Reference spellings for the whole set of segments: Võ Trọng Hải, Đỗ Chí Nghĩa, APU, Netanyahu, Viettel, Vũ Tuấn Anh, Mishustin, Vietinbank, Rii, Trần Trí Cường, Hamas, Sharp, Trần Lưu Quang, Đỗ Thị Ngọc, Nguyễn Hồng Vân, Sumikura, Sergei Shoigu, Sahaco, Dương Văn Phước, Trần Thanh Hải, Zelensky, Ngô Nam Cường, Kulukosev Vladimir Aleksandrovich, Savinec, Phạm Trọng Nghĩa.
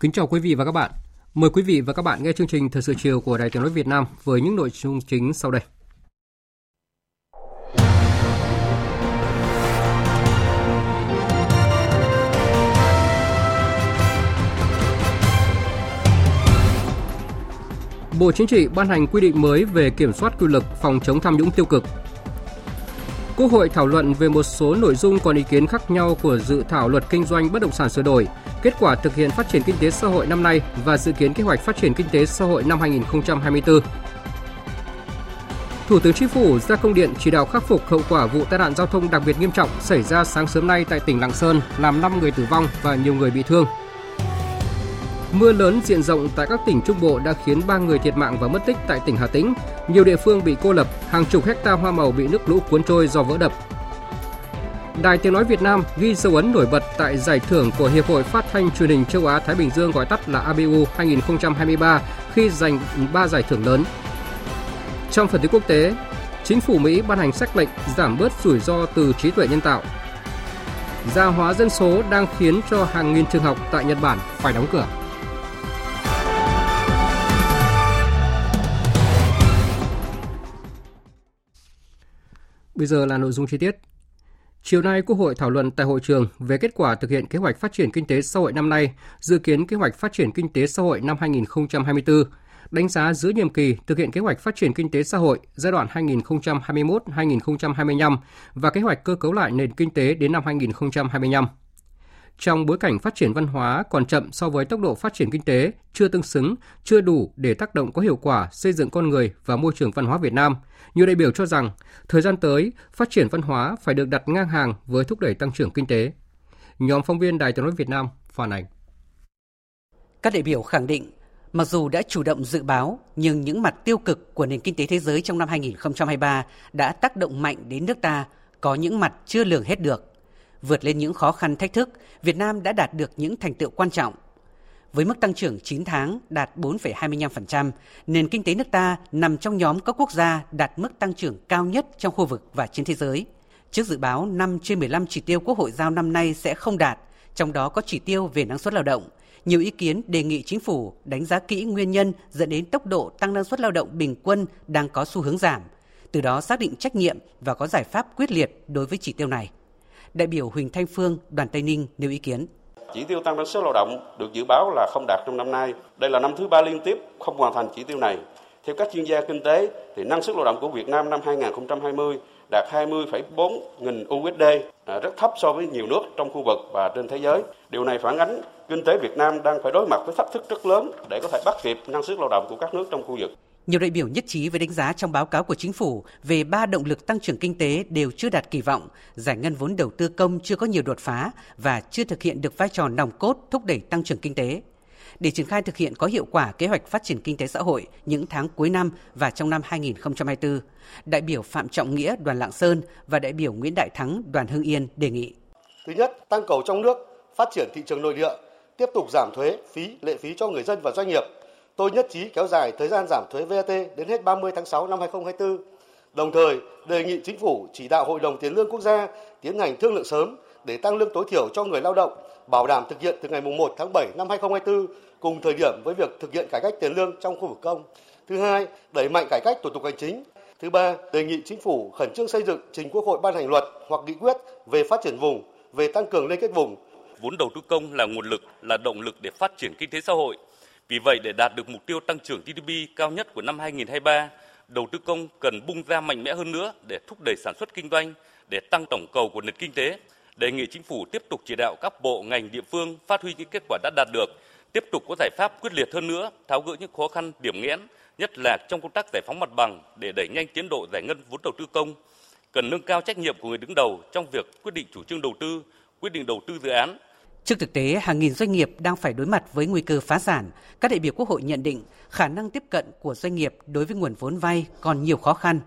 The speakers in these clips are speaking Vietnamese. Kính chào quý vị và các bạn. Mời quý vị và các bạn nghe chương trình Thời sự chiều của Đài Tiếng nói Việt Nam với những nội dung chính sau đây. Bộ Chính trị ban hành quy định mới về kiểm soát quyền lực, phòng chống tham nhũng tiêu cực. Quốc hội thảo luận về một số nội dung còn ý kiến khác nhau của dự thảo luật kinh doanh bất động sản sửa đổi, kết quả thực hiện phát triển kinh tế xã hội năm nay và dự kiến kế hoạch phát triển kinh tế xã hội năm 2024. Thủ tướng Chính phủ ra công điện chỉ đạo khắc phục hậu quả vụ tai nạn giao thông đặc biệt nghiêm trọng xảy ra sáng sớm nay tại tỉnh Lạng Sơn, làm 5 người tử vong và nhiều người bị thương. Mưa lớn diện rộng tại các tỉnh Trung Bộ đã khiến 3 người thiệt mạng và mất tích tại tỉnh Hà Tĩnh. Nhiều địa phương bị cô lập, hàng chục hecta hoa màu bị nước lũ cuốn trôi do vỡ đập. Đài Tiếng nói Việt Nam ghi dấu ấn nổi bật tại giải thưởng của Hiệp hội Phát thanh truyền hình châu Á-Thái Bình Dương, gọi tắt là ABU 2023 khi giành 3 giải thưởng lớn. Trong phần tin quốc tế, Chính phủ Mỹ ban hành sắc lệnh giảm bớt rủi ro từ trí tuệ nhân tạo. Già hóa dân số đang khiến cho hàng nghìn trường học tại Nhật Bản phải đóng cửa. Bây giờ là nội dung chi tiết. Chiều nay, Quốc hội thảo luận tại hội trường về kết quả thực hiện kế hoạch phát triển kinh tế xã hội năm nay, dự kiến kế hoạch phát triển kinh tế xã hội năm 2024, đánh giá giữa nhiệm kỳ thực hiện kế hoạch phát triển kinh tế xã hội giai đoạn 2021-2025 và kế hoạch cơ cấu lại nền kinh tế đến năm 2025. Trong bối cảnh phát triển văn hóa còn chậm so với tốc độ phát triển kinh tế, chưa tương xứng, chưa đủ để tác động có hiệu quả xây dựng con người và môi trường văn hóa Việt Nam, nhiều đại biểu cho rằng thời gian tới, phát triển văn hóa phải được đặt ngang hàng với thúc đẩy tăng trưởng kinh tế. Nhóm phóng viên Đài Tiếng nói Việt Nam phản ánh. Các đại biểu khẳng định, mặc dù đã chủ động dự báo, nhưng những mặt tiêu cực của nền kinh tế thế giới trong năm 2023 đã tác động mạnh đến nước ta, có những mặt chưa lường hết được. Vượt lên những khó khăn thách thức, Việt Nam đã đạt được những thành tựu quan trọng. Với mức tăng trưởng 9 tháng đạt 4,25%, nền kinh tế nước ta nằm trong nhóm các quốc gia đạt mức tăng trưởng cao nhất trong khu vực và trên thế giới. Trước dự báo 5 trên 15 chỉ tiêu Quốc hội giao năm nay sẽ không đạt, trong đó có chỉ tiêu về năng suất lao động. Nhiều ý kiến đề nghị Chính phủ đánh giá kỹ nguyên nhân dẫn đến tốc độ tăng năng suất lao động bình quân đang có xu hướng giảm, từ đó xác định trách nhiệm và có giải pháp quyết liệt đối với chỉ tiêu này. Đại biểu Huỳnh Thanh Phương, đoàn Tây Ninh nêu ý kiến. Chỉ tiêu tăng năng suất lao động được dự báo là không đạt trong năm nay. Đây là năm thứ 3 liên tiếp không hoàn thành chỉ tiêu này. Theo các chuyên gia kinh tế, thì năng suất lao động của Việt Nam năm 2020 đạt 20,4 nghìn USD, rất thấp so với nhiều nước trong khu vực và trên thế giới. Điều này phản ánh kinh tế Việt Nam đang phải đối mặt với thách thức rất lớn để có thể bắt kịp năng suất lao động của các nước trong khu vực. Nhiều đại biểu nhất trí với đánh giá trong báo cáo của Chính phủ về 3 động lực tăng trưởng kinh tế đều chưa đạt kỳ vọng, giải ngân vốn đầu tư công chưa có nhiều đột phá và chưa thực hiện được vai trò nòng cốt thúc đẩy tăng trưởng kinh tế. Để triển khai thực hiện có hiệu quả kế hoạch phát triển kinh tế xã hội những tháng cuối năm và trong năm 2024, đại biểu Phạm Trọng Nghĩa, đoàn Lạng Sơn và đại biểu Nguyễn Đại Thắng, đoàn Hưng Yên đề nghị. Thứ nhất, tăng cầu trong nước, phát triển thị trường nội địa, tiếp tục giảm thuế, phí, lệ phí cho người dân và doanh nghiệp. Tôi nhất trí kéo dài thời gian giảm thuế VAT đến hết 30 tháng 6 năm 2024. Đồng thời, đề nghị Chính phủ chỉ đạo Hội đồng Tiền lương Quốc gia tiến hành thương lượng sớm để tăng lương tối thiểu cho người lao động, bảo đảm thực hiện từ ngày 1 tháng 7 năm 2024 cùng thời điểm với việc thực hiện cải cách tiền lương trong khu vực công. Thứ hai, đẩy mạnh cải cách thủ tục hành chính. Thứ ba, đề nghị Chính phủ khẩn trương xây dựng trình Quốc hội ban hành luật hoặc nghị quyết về phát triển vùng, về tăng cường liên kết vùng. Vốn đầu tư công là nguồn lực, là động lực để phát triển kinh tế xã hội. Vì vậy, để đạt được mục tiêu tăng trưởng GDP cao nhất của năm 2023, đầu tư công cần bung ra mạnh mẽ hơn nữa để thúc đẩy sản xuất kinh doanh, để tăng tổng cầu của nền kinh tế, đề nghị Chính phủ tiếp tục chỉ đạo các bộ, ngành, địa phương phát huy những kết quả đã đạt được, tiếp tục có giải pháp quyết liệt hơn nữa, tháo gỡ những khó khăn, điểm nghẽn, nhất là trong công tác giải phóng mặt bằng để đẩy nhanh tiến độ giải ngân vốn đầu tư công. Cần nâng cao trách nhiệm của người đứng đầu trong việc quyết định chủ trương đầu tư, quyết định đầu tư dự án. Trước thực tế, hàng nghìn doanh nghiệp đang phải đối mặt với nguy cơ phá sản, các đại biểu Quốc hội nhận định khả năng tiếp cận của doanh nghiệp đối với nguồn vốn vay còn nhiều khó khăn.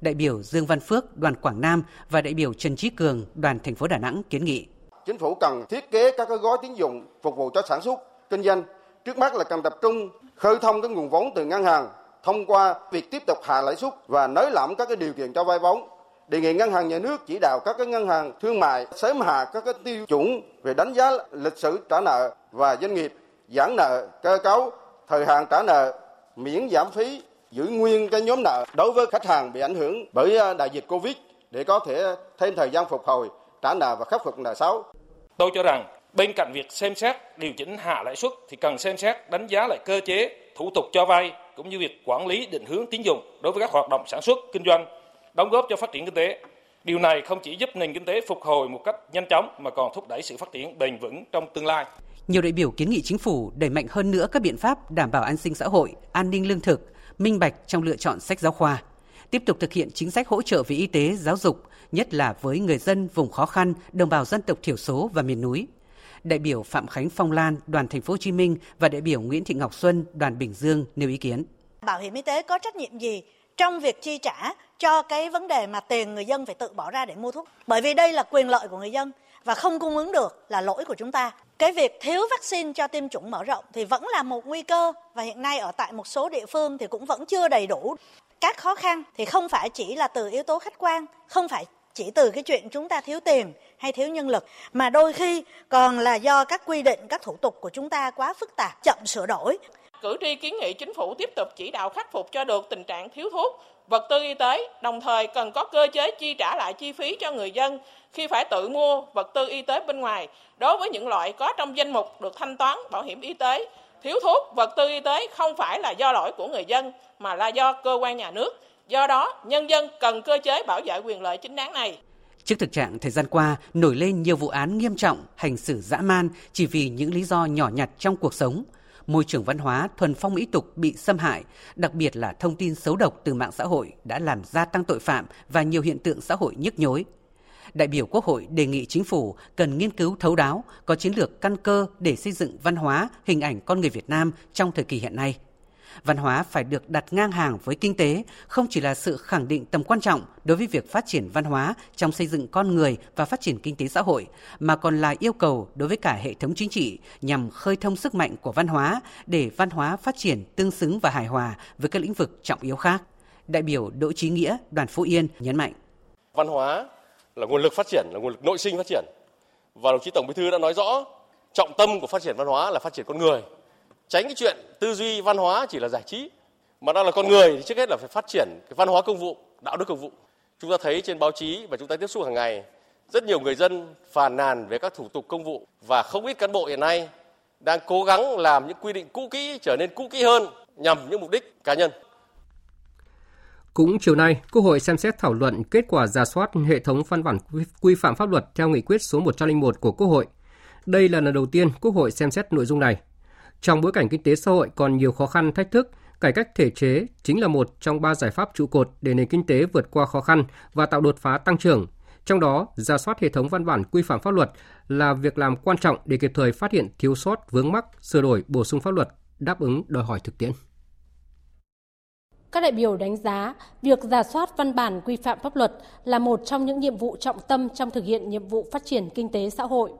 Đại biểu Dương Văn Phước, đoàn Quảng Nam và đại biểu Trần Trí Cường, đoàn thành phố Đà Nẵng kiến nghị. Chính phủ cần thiết kế các gói tín dụng phục vụ cho sản xuất, kinh doanh. Trước mắt là cần tập trung khơi thông các nguồn vốn từ ngân hàng thông qua việc tiếp tục hạ lãi suất và nới lỏng các điều kiện cho vay vốn. Đề nghị ngân hàng nhà nước chỉ đạo các ngân hàng thương mại sớm hạ các tiêu chuẩn về đánh giá lịch sử trả nợ và doanh nghiệp, giãn nợ cơ cấu, thời hạn trả nợ, miễn giảm phí, giữ nguyên cái nhóm nợ đối với khách hàng bị ảnh hưởng bởi đại dịch Covid để có thể thêm thời gian phục hồi trả nợ và khắc phục nợ xấu. Tôi cho rằng bên cạnh việc xem xét điều chỉnh hạ lãi suất thì cần xem xét đánh giá lại cơ chế, thủ tục cho vay cũng như việc quản lý định hướng tín dụng đối với các hoạt động sản xuất kinh doanh, đóng góp cho phát triển kinh tế. Điều này không chỉ giúp nền kinh tế phục hồi một cách nhanh chóng mà còn thúc đẩy sự phát triển bền vững trong tương lai. Nhiều đại biểu kiến nghị Chính phủ đẩy mạnh hơn nữa các biện pháp đảm bảo an sinh xã hội, an ninh lương thực, minh bạch trong lựa chọn sách giáo khoa, tiếp tục thực hiện chính sách hỗ trợ về y tế, giáo dục, nhất là với người dân vùng khó khăn, đồng bào dân tộc thiểu số và miền núi. Đại biểu Phạm Khánh Phong Lan, đoàn Thành phố Hồ Chí Minh và đại biểu Nguyễn Thị Ngọc Xuân, đoàn Bình Dương nêu ý kiến. Bảo hiểm y tế có trách nhiệm gì trong việc chi trả cho cái vấn đề mà tiền người dân phải tự bỏ ra để mua thuốc? Bởi vì đây là quyền lợi của người dân và không cung ứng được là lỗi của chúng ta. Cái việc thiếu vaccine cho tiêm chủng mở rộng thì vẫn là một nguy cơ và hiện nay ở tại một số địa phương thì cũng vẫn chưa đầy đủ. Các khó khăn thì không phải chỉ là từ yếu tố khách quan, không phải chỉ từ cái chuyện chúng ta thiếu tiền hay thiếu nhân lực, mà đôi khi còn là do các quy định, các thủ tục của chúng ta quá phức tạp, chậm sửa đổi. Cử tri kiến nghị Chính phủ tiếp tục chỉ đạo khắc phục cho được tình trạng thiếu thuốc, vật tư y tế, đồng thời cần có cơ chế chi trả lại chi phí cho người dân khi phải tự mua vật tư y tế bên ngoài. Đối với những loại có trong danh mục được thanh toán bảo hiểm y tế, thiếu thuốc, vật tư y tế không phải là do lỗi của người dân mà là do cơ quan nhà nước. Do đó, nhân dân cần cơ chế bảo vệ quyền lợi chính đáng này. Trước thực trạng thời gian qua, nổi lên nhiều vụ án nghiêm trọng, hành xử dã man chỉ vì những lý do nhỏ nhặt trong cuộc sống. Môi trường văn hóa, thuần phong mỹ tục bị xâm hại, đặc biệt là thông tin xấu độc từ mạng xã hội đã làm gia tăng tội phạm và nhiều hiện tượng xã hội nhức nhối. Đại biểu Quốc hội đề nghị Chính phủ cần nghiên cứu thấu đáo, có chiến lược căn cơ để xây dựng văn hóa, hình ảnh con người Việt Nam trong thời kỳ hiện nay. Văn hóa phải được đặt ngang hàng với kinh tế, không chỉ là sự khẳng định tầm quan trọng đối với việc phát triển văn hóa trong xây dựng con người và phát triển kinh tế xã hội, mà còn là yêu cầu đối với cả hệ thống chính trị nhằm khơi thông sức mạnh của văn hóa để văn hóa phát triển tương xứng và hài hòa với các lĩnh vực trọng yếu khác. Đại biểu Đỗ Chí Nghĩa, đoàn Phú Yên nhấn mạnh. Văn hóa là nguồn lực phát triển, là nguồn lực nội sinh phát triển. Và đồng chí Tổng Bí thư đã nói rõ trọng tâm của phát triển văn hóa là phát triển con người. Tránh cái chuyện tư duy văn hóa chỉ là giải trí, mà đang là con người thì trước hết là phải phát triển cái văn hóa công vụ, đạo đức công vụ. Chúng ta thấy trên báo chí và chúng ta tiếp xúc hàng ngày, rất nhiều người dân phàn nàn về các thủ tục công vụ và không ít cán bộ hiện nay đang cố gắng làm những quy định cũ kỹ trở nên cũ kỹ hơn nhằm những mục đích cá nhân. Cũng chiều nay, Quốc hội xem xét thảo luận kết quả rà soát hệ thống văn bản quy phạm pháp luật theo nghị quyết số 101 của Quốc hội. Đây là lần đầu tiên Quốc hội xem xét nội dung này. Trong bối cảnh kinh tế xã hội còn nhiều khó khăn thách thức, cải cách thể chế chính là một trong 3 giải pháp trụ cột để nền kinh tế vượt qua khó khăn và tạo đột phá tăng trưởng. Trong đó, rà soát hệ thống văn bản quy phạm pháp luật là việc làm quan trọng để kịp thời phát hiện thiếu sót, vướng mắc, sửa đổi, bổ sung pháp luật, đáp ứng đòi hỏi thực tiễn. Các đại biểu đánh giá việc rà soát văn bản quy phạm pháp luật là một trong những nhiệm vụ trọng tâm trong thực hiện nhiệm vụ phát triển kinh tế xã hội.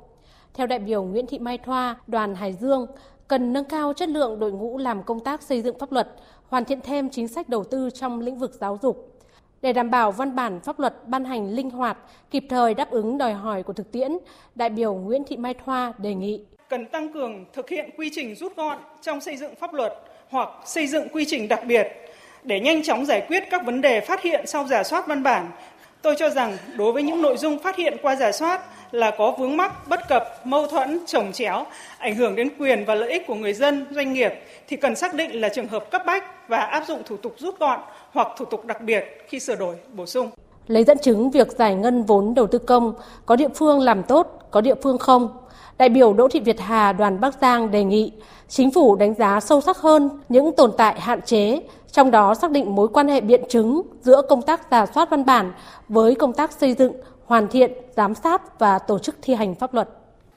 Theo đại biểu Nguyễn Thị Mai Thoa, đoàn Hải Dương, cần nâng cao chất lượng đội ngũ làm công tác xây dựng pháp luật, hoàn thiện thêm chính sách đầu tư trong lĩnh vực giáo dục. Để đảm bảo văn bản pháp luật ban hành linh hoạt, kịp thời đáp ứng đòi hỏi của thực tiễn, đại biểu Nguyễn Thị Mai Thoa đề nghị. Cần tăng cường thực hiện quy trình rút gọn trong xây dựng pháp luật hoặc xây dựng quy trình đặc biệt để nhanh chóng giải quyết các vấn đề phát hiện sau rà soát văn bản. Tôi cho rằng đối với những nội dung phát hiện qua rà soát là có vướng mắc, bất cập, mâu thuẫn, chồng chéo, ảnh hưởng đến quyền và lợi ích của người dân, doanh nghiệp thì cần xác định là trường hợp cấp bách và áp dụng thủ tục rút gọn hoặc thủ tục đặc biệt khi sửa đổi, bổ sung. Lấy dẫn chứng việc giải ngân vốn đầu tư công, có địa phương làm tốt, có địa phương không, đại biểu Đỗ Thị Việt Hà đoàn Bắc Giang đề nghị chính phủ đánh giá sâu sắc hơn những tồn tại hạn chế, trong đó xác định mối quan hệ biện chứng giữa công tác rà soát văn bản với công tác xây dựng, hoàn thiện, giám sát và tổ chức thi hành pháp luật.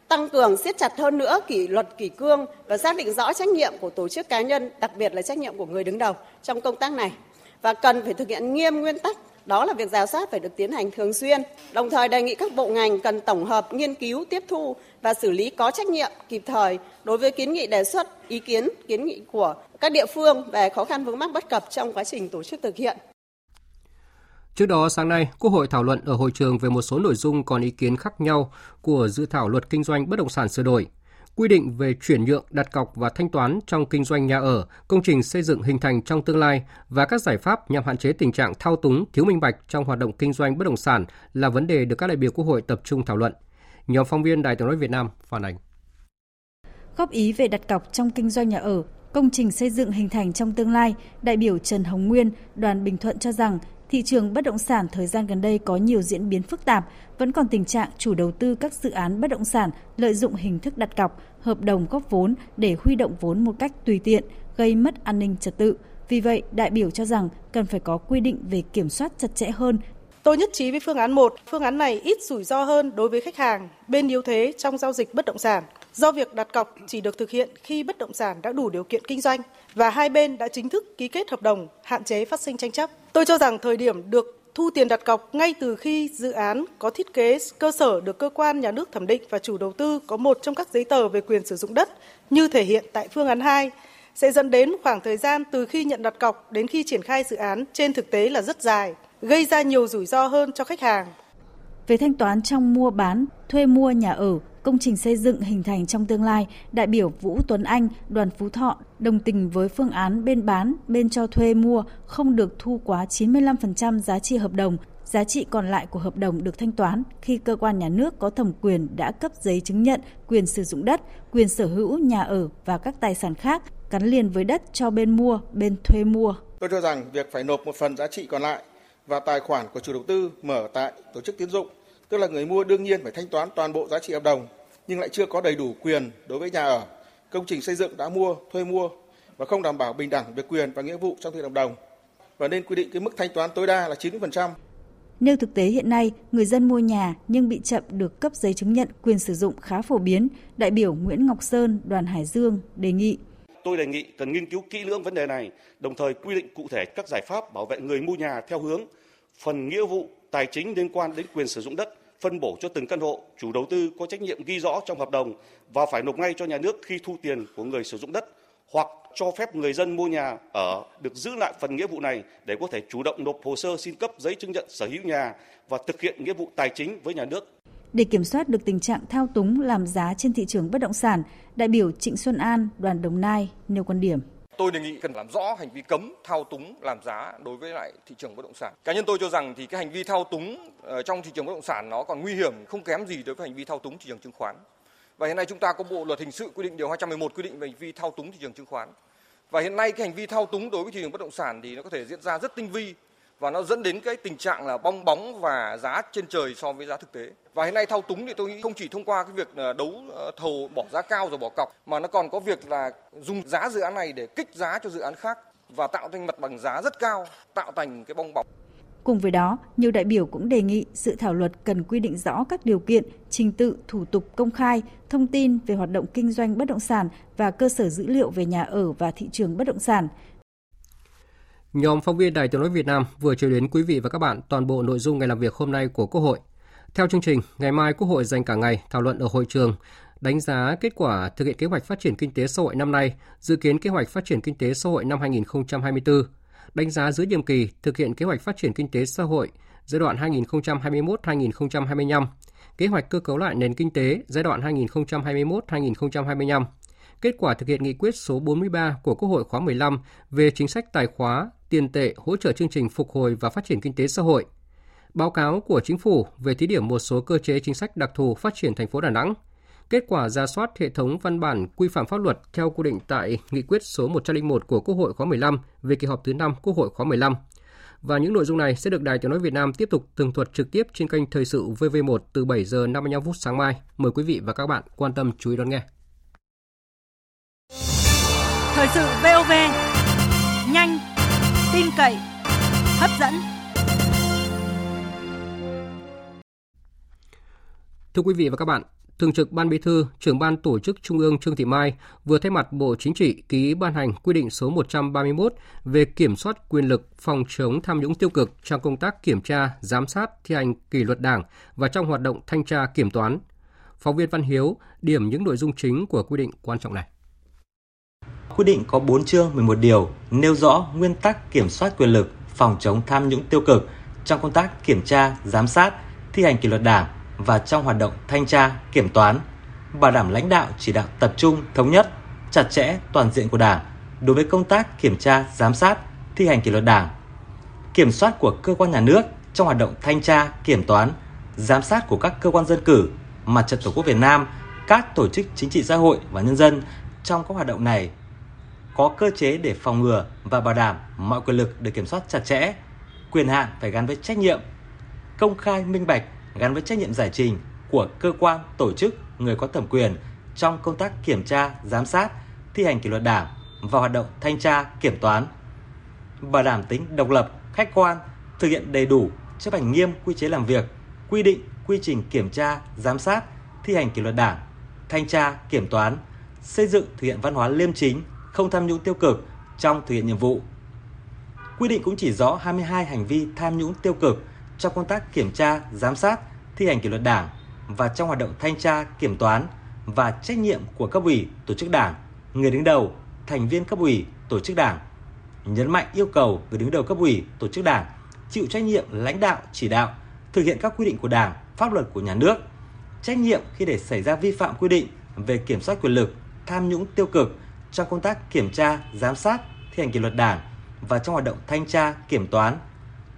Tăng cường siết chặt hơn nữa kỷ luật kỷ cương và xác định rõ trách nhiệm của tổ chức cá nhân, đặc biệt là trách nhiệm của người đứng đầu trong công tác này. Và cần phải thực hiện nghiêm nguyên tắc, đó là việc rà soát phải được tiến hành thường xuyên. Đồng thời đề nghị các bộ ngành cần tổng hợp, nghiên cứu, tiếp thu và xử lý có trách nhiệm kịp thời đối với kiến nghị đề xuất, ý kiến, kiến nghị của các địa phương về khó khăn vướng mắc bất cập trong quá trình tổ chức thực hiện. Trước đó, sáng nay, Quốc hội thảo luận ở hội trường về một số nội dung còn ý kiến khác nhau của dự thảo luật kinh doanh bất động sản sửa đổi, quy định về chuyển nhượng, đặt cọc và thanh toán trong kinh doanh nhà ở, công trình xây dựng hình thành trong tương lai và các giải pháp nhằm hạn chế tình trạng thao túng, thiếu minh bạch trong hoạt động kinh doanh bất động sản là vấn đề được các đại biểu Quốc hội tập trung thảo luận. Nhóm phóng viên Đài Tiếng nói Việt Nam phản ánh. Góp ý về đặt cọc trong kinh doanh nhà ở, công trình xây dựng hình thành trong tương lai, đại biểu Trần Hồng Nguyên, đoàn Bình Thuận cho rằng thị trường bất động sản thời gian gần đây có nhiều diễn biến phức tạp, vẫn còn tình trạng chủ đầu tư các dự án bất động sản lợi dụng hình thức đặt cọc, hợp đồng góp vốn để huy động vốn một cách tùy tiện, gây mất an ninh trật tự. Vì vậy, đại biểu cho rằng cần phải có quy định về kiểm soát chặt chẽ hơn. Tôi nhất trí với phương án 1, phương án này ít rủi ro hơn đối với khách hàng, bên yếu thế trong giao dịch bất động sản. Do việc đặt cọc chỉ được thực hiện khi bất động sản đã đủ điều kiện kinh doanh và hai bên đã chính thức ký kết hợp đồng, hạn chế phát sinh tranh chấp. Tôi cho rằng thời điểm được thu tiền đặt cọc ngay từ khi dự án có thiết kế cơ sở được cơ quan nhà nước thẩm định và chủ đầu tư có một trong các giấy tờ về quyền sử dụng đất như thể hiện tại phương án 2 sẽ dẫn đến khoảng thời gian từ khi nhận đặt cọc đến khi triển khai dự án trên thực tế là rất dài, gây ra nhiều rủi ro hơn cho khách hàng. Về thanh toán trong mua bán, thuê mua nhà ở, công trình xây dựng hình thành trong tương lai, đại biểu Vũ Tuấn Anh, đoàn Phú Thọ đồng tình với phương án bên bán, bên cho thuê mua không được thu quá 95% giá trị hợp đồng, giá trị còn lại của hợp đồng được thanh toán khi cơ quan nhà nước có thẩm quyền đã cấp giấy chứng nhận quyền sử dụng đất, quyền sở hữu nhà ở và các tài sản khác gắn liền với đất cho bên mua, bên thuê mua. Tôi cho rằng việc phải nộp một phần giá trị còn lại và tài khoản của chủ đầu tư mở tại tổ chức tín dụng, tức là người mua đương nhiên phải thanh toán toàn bộ giá trị hợp đồng, nhưng lại chưa có đầy đủ quyền đối với nhà ở, công trình xây dựng đã mua, thuê mua và không đảm bảo bình đẳng về quyền và nghĩa vụ trong thuê hợp đồng, và nên quy định cái mức thanh toán tối đa là 90%. Nêu thực tế hiện nay, người dân mua nhà nhưng bị chậm được cấp giấy chứng nhận quyền sử dụng khá phổ biến, đại biểu Nguyễn Ngọc Sơn, đoàn Hải Dương đề nghị. Tôi đề nghị cần nghiên cứu kỹ lưỡng vấn đề này, đồng thời quy định cụ thể các giải pháp bảo vệ người mua nhà theo hướng phần nghĩa vụ tài chính liên quan đến quyền sử dụng đất phân bổ cho từng căn hộ, chủ đầu tư có trách nhiệm ghi rõ trong hợp đồng và phải nộp ngay cho nhà nước khi thu tiền của người sử dụng đất, hoặc cho phép người dân mua nhà ở được giữ lại phần nghĩa vụ này để có thể chủ động nộp hồ sơ xin cấp giấy chứng nhận sở hữu nhà và thực hiện nghĩa vụ tài chính với nhà nước. Để kiểm soát được tình trạng thao túng làm giá trên thị trường bất động sản, đại biểu Trịnh Xuân An, đoàn Đồng Nai nêu quan điểm. Tôi đề nghị cần làm rõ hành vi cấm thao túng làm giá đối với lại thị trường bất động sản. Cá nhân tôi cho rằng thì cái hành vi thao túng trong thị trường bất động sản nó còn nguy hiểm không kém gì đối với hành vi thao túng thị trường chứng khoán. Và hiện nay chúng ta có bộ luật hình sự quy định điều 211 quy định về hành vi thao túng thị trường chứng khoán. Và hiện nay cái hành vi thao túng đối với thị trường bất động sản thì nó có thể diễn ra rất tinh vi và nó dẫn đến cái tình trạng là bong bóng và giá trên trời so với giá thực tế. Và hiện nay thao túng thì tôi nghĩ không chỉ thông qua cái việc đấu thầu bỏ giá cao rồi bỏ cọc, mà nó còn có việc là dùng giá dự án này để kích giá cho dự án khác và tạo thành mặt bằng giá rất cao, tạo thành cái bong bóng. Cùng với đó, nhiều đại biểu cũng đề nghị dự thảo luật cần quy định rõ các điều kiện, trình tự, thủ tục công khai, thông tin về hoạt động kinh doanh bất động sản và cơ sở dữ liệu về nhà ở và thị trường bất động sản. Nhóm phóng viên Đài Tiếng nói Việt Nam vừa chuyển đến quý vị và các bạn toàn bộ nội dung ngày làm việc hôm nay của Quốc hội. Theo chương trình, ngày mai Quốc hội dành cả ngày thảo luận ở hội trường, đánh giá kết quả thực hiện kế hoạch phát triển kinh tế xã hội năm nay, dự kiến kế hoạch phát triển kinh tế xã hội năm 2024, đánh giá giữa nhiệm kỳ thực hiện kế hoạch phát triển kinh tế xã hội giai đoạn 2021-2025, kế hoạch cơ cấu lại nền kinh tế giai đoạn 2021-2025, kết quả thực hiện nghị quyết số 43 của Quốc hội khóa 15 về chính sách tài khóa, tiền tệ hỗ trợ chương trình phục hồi và phát triển kinh tế xã hội, báo cáo của Chính phủ về thí điểm một số cơ chế chính sách đặc thù phát triển thành phố Đà Nẵng, kết quả rà soát hệ thống văn bản quy phạm pháp luật theo quy định tại nghị quyết số 101 của Quốc hội khóa 15 về kỳ họp thứ 5 Quốc hội khóa 15, Và những nội dung này sẽ được Đài Tiếng nói Việt Nam tiếp tục tường thuật trực tiếp trên kênh Thời sự VV1 từ 7 giờ 55 phút sáng mai. Mời quý vị và các bạn quan tâm chú ý đón nghe. Thời sự VOV, nhanh, tin cậy, hấp dẫn. Thưa quý vị và các bạn, Thường trực Ban Bí thư, Trưởng ban Tổ chức Trung ương Trương Thị Mai vừa thay mặt Bộ Chính trị ký ban hành quy định số 131 về kiểm soát quyền lực phòng chống tham nhũng tiêu cực trong công tác kiểm tra, giám sát, thi hành kỷ luật Đảng và trong hoạt động thanh tra kiểm toán. Phóng viên Văn Hiếu điểm những nội dung chính của quy định quan trọng này. Quy định có 4 chương 11 điều nêu rõ nguyên tắc kiểm soát quyền lực phòng chống tham nhũng tiêu cực trong công tác kiểm tra, giám sát, thi hành kỷ luật Đảng và trong hoạt động thanh tra, kiểm toán, bảo đảm lãnh đạo chỉ đạo tập trung, thống nhất, chặt chẽ, toàn diện của Đảng đối với công tác kiểm tra, giám sát, thi hành kỷ luật Đảng, kiểm soát của cơ quan nhà nước trong hoạt động thanh tra, kiểm toán, giám sát của các cơ quan dân cử, Mặt trận Tổ quốc Việt Nam, các tổ chức chính trị xã hội và nhân dân trong các hoạt động này, có cơ chế để phòng ngừa và bảo đảm mọi quyền lực được kiểm soát chặt chẽ, quyền hạn phải gắn với trách nhiệm, công khai minh bạch gắn với trách nhiệm giải trình của cơ quan, tổ chức, người có thẩm quyền trong công tác kiểm tra, giám sát, thi hành kỷ luật Đảng và hoạt động thanh tra, kiểm toán, bảo đảm tính độc lập, khách quan, thực hiện đầy đủ, chấp hành nghiêm quy chế làm việc, quy định, quy trình kiểm tra, giám sát, thi hành kỷ luật Đảng, thanh tra, kiểm toán, xây dựng thực hiện văn hóa liêm chính, không tham nhũng tiêu cực trong thực hiện nhiệm vụ. Quy định cũng chỉ rõ 22 hành vi tham nhũng tiêu cực trong công tác kiểm tra, giám sát, thi hành kỷ luật Đảng và trong hoạt động thanh tra, kiểm toán và trách nhiệm của cấp ủy, tổ chức Đảng, người đứng đầu, thành viên cấp ủy, tổ chức Đảng. Nhấn mạnh yêu cầu người đứng đầu cấp ủy, tổ chức Đảng chịu trách nhiệm lãnh đạo, chỉ đạo, thực hiện các quy định của Đảng, pháp luật của nhà nước, trách nhiệm khi để xảy ra vi phạm quy định về kiểm soát quyền lực, tham nhũng tiêu cực trong công tác kiểm tra, giám sát, thi hành kỷ luật Đảng và trong hoạt động thanh tra, kiểm toán,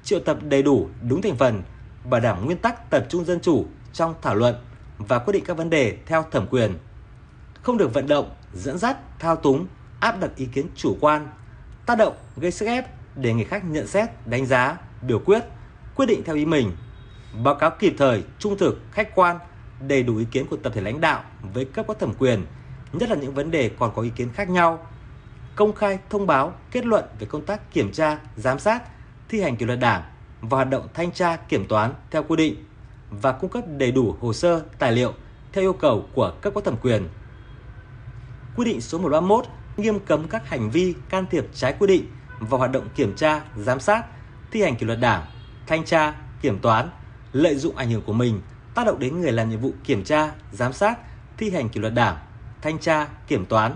triệu tập đầy đủ đúng thành phần, bảo đảm nguyên tắc tập trung dân chủ trong thảo luận và quyết định các vấn đề theo thẩm quyền, không được vận động, dẫn dắt, thao túng, áp đặt ý kiến chủ quan, tác động, gây sức ép để người khác nhận xét, đánh giá, biểu quyết, quyết định theo ý mình, báo cáo kịp thời, trung thực, khách quan, đầy đủ ý kiến của tập thể lãnh đạo với cấp có thẩm quyền, nhất là những vấn đề còn có ý kiến khác nhau, công khai thông báo kết luận về công tác kiểm tra, giám sát, thi hành kỷ luật Đảng và hoạt động thanh tra, kiểm toán theo quy định và cung cấp đầy đủ hồ sơ, tài liệu theo yêu cầu của cấp có thẩm quyền. Quy định số 131 nghiêm cấm các hành vi can thiệp trái quy định vào hoạt động kiểm tra, giám sát, thi hành kỷ luật Đảng, thanh tra, kiểm toán, lợi dụng ảnh hưởng của mình tác động đến người làm nhiệm vụ kiểm tra, giám sát, thi hành kỷ luật Đảng, thanh tra, kiểm toán,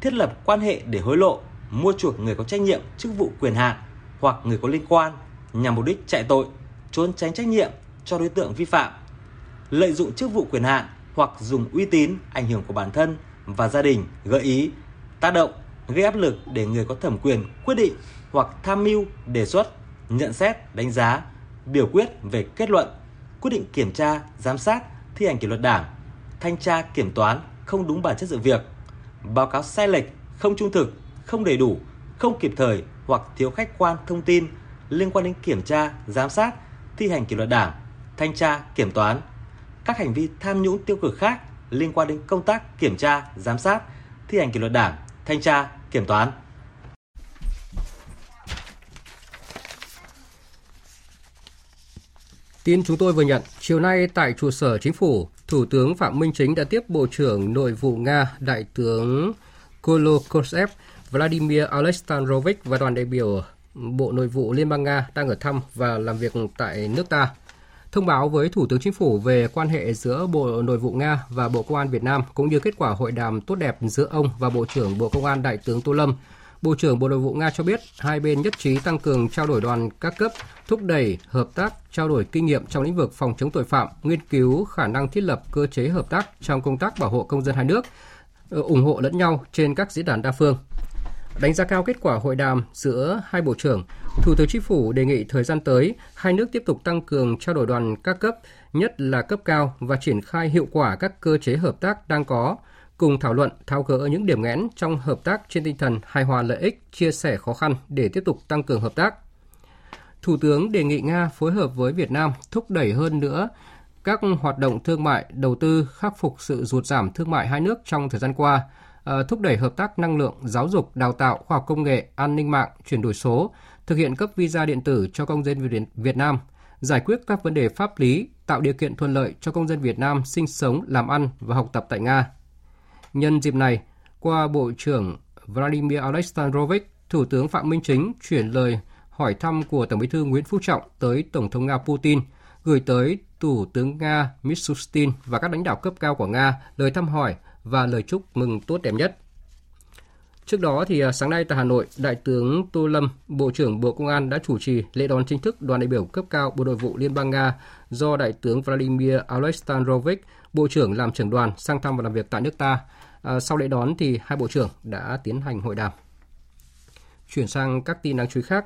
thiết lập quan hệ để hối lộ, mua chuộc người có trách nhiệm chức vụ quyền hạn hoặc người có liên quan nhằm mục đích chạy tội, trốn tránh trách nhiệm cho đối tượng vi phạm, lợi dụng chức vụ quyền hạn hoặc dùng uy tín, ảnh hưởng của bản thân và gia đình gợi ý, tác động, gây áp lực để người có thẩm quyền quyết định hoặc tham mưu, đề xuất, nhận xét, đánh giá, biểu quyết về kết luận, quyết định kiểm tra, giám sát, thi hành kỷ luật Đảng, thanh tra, kiểm toán không đúng bản chất sự việc, báo cáo sai lệch, không trung thực, không đầy đủ, không kịp thời hoặc thiếu khách quan thông tin liên quan đến kiểm tra, giám sát, thi hành kỷ luật Đảng, thanh tra, kiểm toán, các hành vi tham nhũng tiêu cực khác liên quan đến công tác kiểm tra, giám sát, thi hành kỷ luật Đảng, thanh tra, kiểm toán. Tin chúng tôi vừa nhận, chiều nay tại trụ sở Chính phủ, Thủ tướng Phạm Minh Chính đã tiếp Bộ trưởng Nội vụ Nga, Đại tướng Kulukosev Vladimir Aleksandrovich và đoàn đại biểu Bộ Nội vụ Liên bang Nga đang ở thăm và làm việc tại nước ta. Thông báo với Thủ tướng Chính phủ về quan hệ giữa Bộ Nội vụ Nga và Bộ Công an Việt Nam cũng như kết quả hội đàm tốt đẹp giữa ông và Bộ trưởng Bộ Công an Đại tướng Tô Lâm, Bộ trưởng Bộ Nội vụ Nga cho biết hai bên nhất trí tăng cường trao đổi đoàn các cấp, thúc đẩy hợp tác, trao đổi kinh nghiệm trong lĩnh vực phòng chống tội phạm, nghiên cứu khả năng thiết lập cơ chế hợp tác trong công tác bảo hộ công dân hai nước, ủng hộ lẫn nhau trên các diễn đàn đa phương. Đánh giá cao kết quả hội đàm giữa hai bộ trưởng, Thủ tướng Chính phủ đề nghị thời gian tới, hai nước tiếp tục tăng cường trao đổi đoàn các cấp, nhất là cấp cao và triển khai hiệu quả các cơ chế hợp tác đang có, cùng thảo luận tháo gỡ những điểm nghẽn trong hợp tác trên tinh thần hài hòa lợi ích, chia sẻ khó khăn để tiếp tục tăng cường hợp tác. Thủ tướng đề nghị Nga phối hợp với Việt Nam thúc đẩy hơn nữa các hoạt động thương mại, đầu tư, khắc phục sự sụt giảm thương mại hai nước trong thời gian qua, thúc đẩy hợp tác năng lượng, giáo dục, đào tạo, khoa học công nghệ, an ninh mạng, chuyển đổi số, thực hiện cấp visa điện tử cho công dân Việt Nam, giải quyết các vấn đề pháp lý, tạo điều kiện thuận lợi cho công dân Việt Nam sinh sống, làm ăn và học tập tại Nga. Nhân dịp này, qua Bộ trưởng Vladimir Aleksandrovich, Thủ tướng Phạm Minh Chính chuyển lời hỏi thăm của Tổng Bí thư Nguyễn Phú Trọng tới Tổng thống Nga Putin, gửi tới Thủ tướng Nga Mishustin và các lãnh đạo cấp cao của Nga lời thăm hỏi và lời chúc mừng tốt đẹp nhất. Trước đó, thì sáng nay tại Hà Nội, Đại tướng Tô Lâm, Bộ trưởng Bộ Công an đã chủ trì lễ đón chính thức đoàn đại biểu cấp cao Bộ Nội vụ Liên bang Nga do Đại tướng Vladimir Aleksandrovich, Bộ trưởng làm trưởng đoàn, sang thăm và làm việc tại nước ta. Sau lễ đón, thì hai Bộ trưởng đã tiến hành hội đàm. Chuyển sang các tin đáng chú ý khác.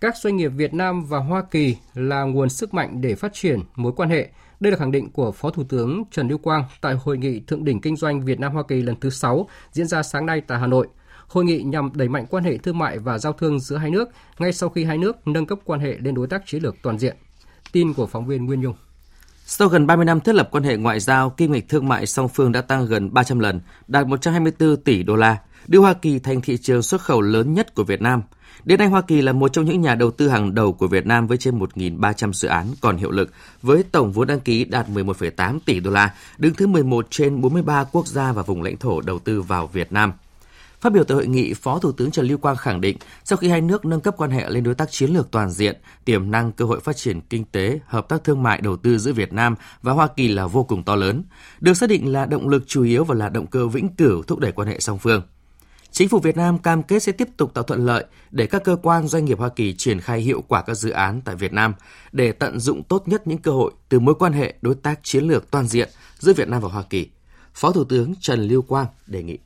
Các doanh nghiệp Việt Nam và Hoa Kỳ là nguồn sức mạnh để phát triển mối quan hệ. Đây là khẳng định của Phó Thủ tướng Trần Lưu Quang tại Hội nghị Thượng đỉnh Kinh doanh Việt Nam-Hoa Kỳ lần thứ 6 diễn ra sáng nay tại Hà Nội. Hội nghị nhằm đẩy mạnh quan hệ thương mại và giao thương giữa hai nước ngay sau khi hai nước nâng cấp quan hệ lên đối tác chiến lược toàn diện. Tin của phóng viên Nguyên Nhung. Sau gần 30 năm thiết lập quan hệ ngoại giao, kim ngạch thương mại song phương đã tăng gần 300 lần, đạt 124 tỷ đô la, đưa Hoa Kỳ thành thị trường xuất khẩu lớn nhất của Việt Nam. Đến nay, Hoa Kỳ là một trong những nhà đầu tư hàng đầu của Việt Nam với trên 1.300 dự án còn hiệu lực, với tổng vốn đăng ký đạt 11,8 tỷ đô la, đứng thứ 11 trên 43 quốc gia và vùng lãnh thổ đầu tư vào Việt Nam. Phát biểu tại hội nghị, Phó Thủ tướng Trần Lưu Quang khẳng định, sau khi hai nước nâng cấp quan hệ lên đối tác chiến lược toàn diện, tiềm năng cơ hội phát triển kinh tế, hợp tác thương mại đầu tư giữa Việt Nam và Hoa Kỳ là vô cùng to lớn, được xác định là động lực chủ yếu và là động cơ vĩnh cửu thúc đẩy quan hệ song phương. Chính phủ Việt Nam cam kết sẽ tiếp tục tạo thuận lợi để các cơ quan doanh nghiệp Hoa Kỳ triển khai hiệu quả các dự án tại Việt Nam để tận dụng tốt nhất những cơ hội từ mối quan hệ đối tác chiến lược toàn diện giữa Việt Nam và Hoa Kỳ. Phó Thủ tướng Trần Lưu Quang đề nghị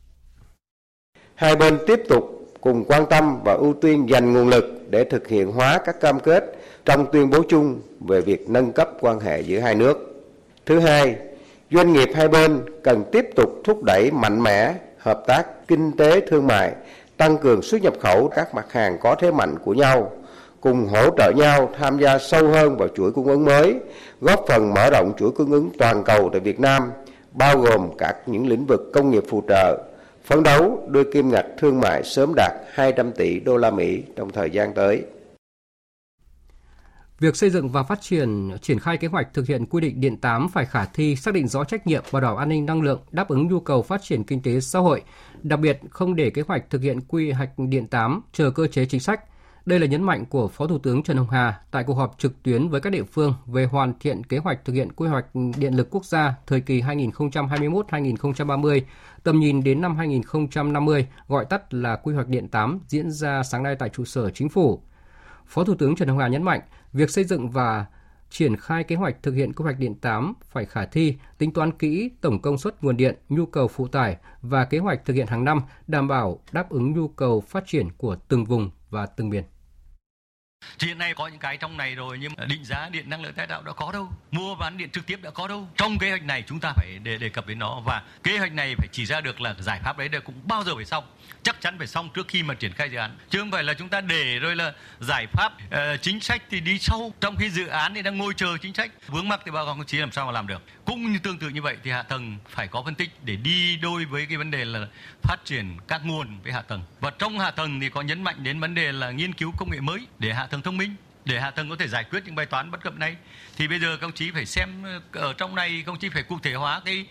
hai bên tiếp tục cùng quan tâm và ưu tiên dành nguồn lực để thực hiện hóa các cam kết trong tuyên bố chung về việc nâng cấp quan hệ giữa hai nước. Thứ hai, doanh nghiệp hai bên cần tiếp tục thúc đẩy mạnh mẽ hợp tác kinh tế thương mại, tăng cường xuất nhập khẩu các mặt hàng có thế mạnh của nhau, cùng hỗ trợ nhau tham gia sâu hơn vào chuỗi cung ứng mới, góp phần mở rộng chuỗi cung ứng toàn cầu tại Việt Nam, bao gồm cả những lĩnh vực công nghiệp phụ trợ, phấn đấu đưa kim ngạch thương mại sớm đạt 200 tỷ đô la Mỹ trong thời gian tới. Việc xây dựng và triển khai kế hoạch thực hiện quy định điện 8 phải khả thi, xác định rõ trách nhiệm bảo đảm an ninh năng lượng, đáp ứng nhu cầu phát triển kinh tế xã hội, đặc biệt không để kế hoạch thực hiện quy hoạch điện 8 chờ cơ chế chính sách. Đây là nhấn mạnh của Phó Thủ tướng Trần Hồng Hà tại cuộc họp trực tuyến với các địa phương về hoàn thiện kế hoạch thực hiện quy hoạch điện lực quốc gia thời kỳ 2021-2030, tầm nhìn đến năm 2050, gọi tắt là quy hoạch điện 8, diễn ra sáng nay tại trụ sở Chính phủ. Phó Thủ tướng Trần Hồng Hà nhấn mạnh, việc xây dựng và triển khai kế hoạch thực hiện quy hoạch điện 8 phải khả thi, tính toán kỹ tổng công suất nguồn điện, nhu cầu phụ tải và kế hoạch thực hiện hàng năm, đảm bảo đáp ứng nhu cầu phát triển của từng vùng và từng miền. Hiện nay có những cái trong này rồi, nhưng định giá điện năng lượng tái tạo đã có đâu, mua bán điện trực tiếp đã có đâu. Trong kế hoạch này chúng ta phải đề cập đến nó, và kế hoạch này phải chỉ ra được là giải pháp đấy cũng bao giờ phải xong, chắc chắn phải xong trước khi mà triển khai dự án, chứ không phải là chúng ta để rồi là giải pháp chính sách thì đi sau, trong khi dự án thì đang ngồi chờ chính sách, vướng mắc thì bà con chỉ làm sao mà làm được. Cũng như tương tự như vậy thì hạ tầng phải có phân tích để đi đôi với cái vấn đề là phát triển các nguồn với hạ tầng, và trong hạ tầng thì có nhấn mạnh đến vấn đề là nghiên cứu công nghệ mới để hạ tầng thông minh, để hạ tầng có thể giải quyết những bài toán bất cập này. Thì bây giờ các ông chí phải xem ở trong này, các ông chí phải cụ thể hóa cái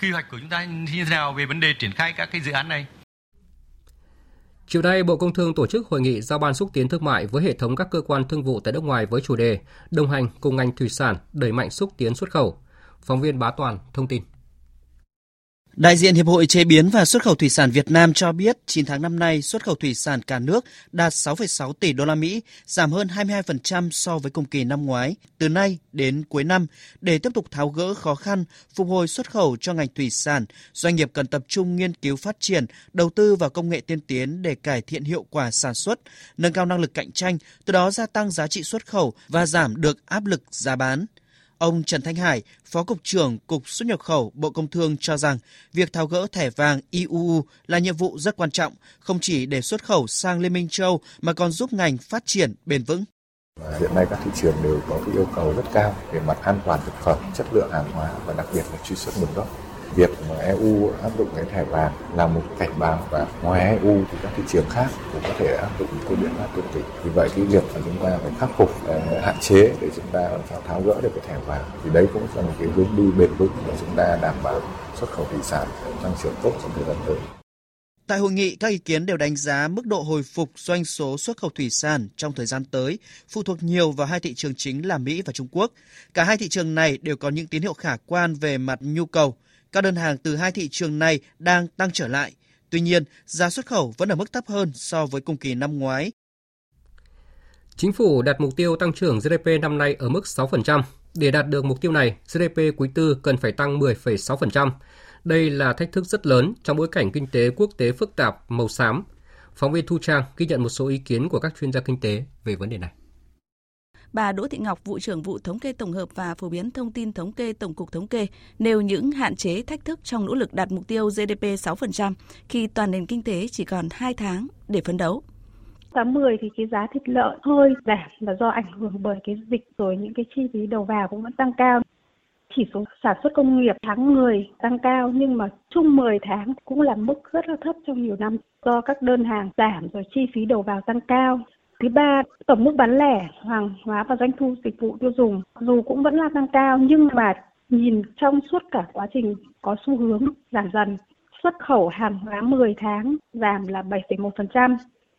quy hoạch của chúng ta như thế nào về vấn đề triển khai các cái dự án này. Chiều nay, Bộ Công Thương tổ chức hội nghị giao ban xúc tiến thương mại với hệ thống các cơ quan thương vụ tại nước ngoài với chủ đề đồng hành cùng ngành thủy sản đẩy mạnh xúc tiến xuất khẩu. Phóng viên Bá Toàn thông tin. Đại diện Hiệp hội Chế biến và Xuất khẩu Thủy sản Việt Nam cho biết 9 tháng năm nay, xuất khẩu thủy sản cả nước đạt 6,6 tỷ đô la Mỹ, giảm hơn 22% so với cùng kỳ năm ngoái. Từ nay đến cuối năm, để tiếp tục tháo gỡ khó khăn, phục hồi xuất khẩu cho ngành thủy sản, doanh nghiệp cần tập trung nghiên cứu phát triển, đầu tư vào công nghệ tiên tiến để cải thiện hiệu quả sản xuất, nâng cao năng lực cạnh tranh, từ đó gia tăng giá trị xuất khẩu và giảm được áp lực giá bán. Ông Trần Thanh Hải, Phó Cục trưởng Cục Xuất nhập khẩu Bộ Công Thương cho rằng việc tháo gỡ thẻ vàng IUU là nhiệm vụ rất quan trọng, không chỉ để xuất khẩu sang Liên minh châu Âu mà còn giúp ngành phát triển bền vững. Hiện nay các thị trường đều có cái yêu cầu rất cao về mặt an toàn thực phẩm, chất lượng hàng hóa và đặc biệt là truy xuất nguồn gốc. Việc mà EU áp dụng cái thẻ vàng là một cảnh báo và ngoài EU thì các thị trường khác cũng có thể áp dụng cái biện pháp tương tự. Vì vậy cái việc mà chúng ta phải khắc phục hạn chế để chúng ta làm sao tháo gỡ được cái thẻ vàng thì đấy cũng là một cái hướng đi bền vững để chúng ta đảm bảo xuất khẩu thủy sản tăng trưởng tốt trong thời gian tới. Tại hội nghị, các ý kiến đều đánh giá mức độ hồi phục doanh số xuất khẩu thủy sản trong thời gian tới phụ thuộc nhiều vào hai thị trường chính là Mỹ và Trung Quốc. Cả hai thị trường này đều có những tín hiệu khả quan về mặt nhu cầu. Các đơn hàng từ hai thị trường này đang tăng trở lại. Tuy nhiên, giá xuất khẩu vẫn ở mức thấp hơn so với cùng kỳ năm ngoái. Chính phủ đặt mục tiêu tăng trưởng GDP năm nay ở mức 6%. Để đạt được mục tiêu này, GDP quý tư cần phải tăng 10,6%. Đây là thách thức rất lớn trong bối cảnh kinh tế quốc tế phức tạp, màu xám. Phóng viên Thu Trang ghi nhận một số ý kiến của các chuyên gia kinh tế về vấn đề này. Bà Đỗ Thị Ngọc, Vụ trưởng Vụ Thống kê Tổng hợp và Phổ biến Thông tin Thống kê Tổng cục Thống kê nêu những hạn chế thách thức trong nỗ lực đạt mục tiêu GDP 6% khi toàn nền kinh tế chỉ còn 2 tháng để phấn đấu. Tháng 10 thì cái giá thịt lợn hơi giảm là do ảnh hưởng bởi cái dịch rồi những cái chi phí đầu vào cũng vẫn tăng cao. Chỉ số sản xuất công nghiệp tháng 10 tăng cao nhưng mà chung 10 tháng cũng là mức rất là thấp trong nhiều năm do các đơn hàng giảm rồi chi phí đầu vào tăng cao. Thứ ba, tổng mức bán lẻ, hàng hóa và doanh thu dịch vụ tiêu dùng dù cũng vẫn là tăng cao nhưng mà nhìn trong suốt cả quá trình có xu hướng giảm dần. Xuất khẩu hàng hóa 10 tháng giảm là 7,1%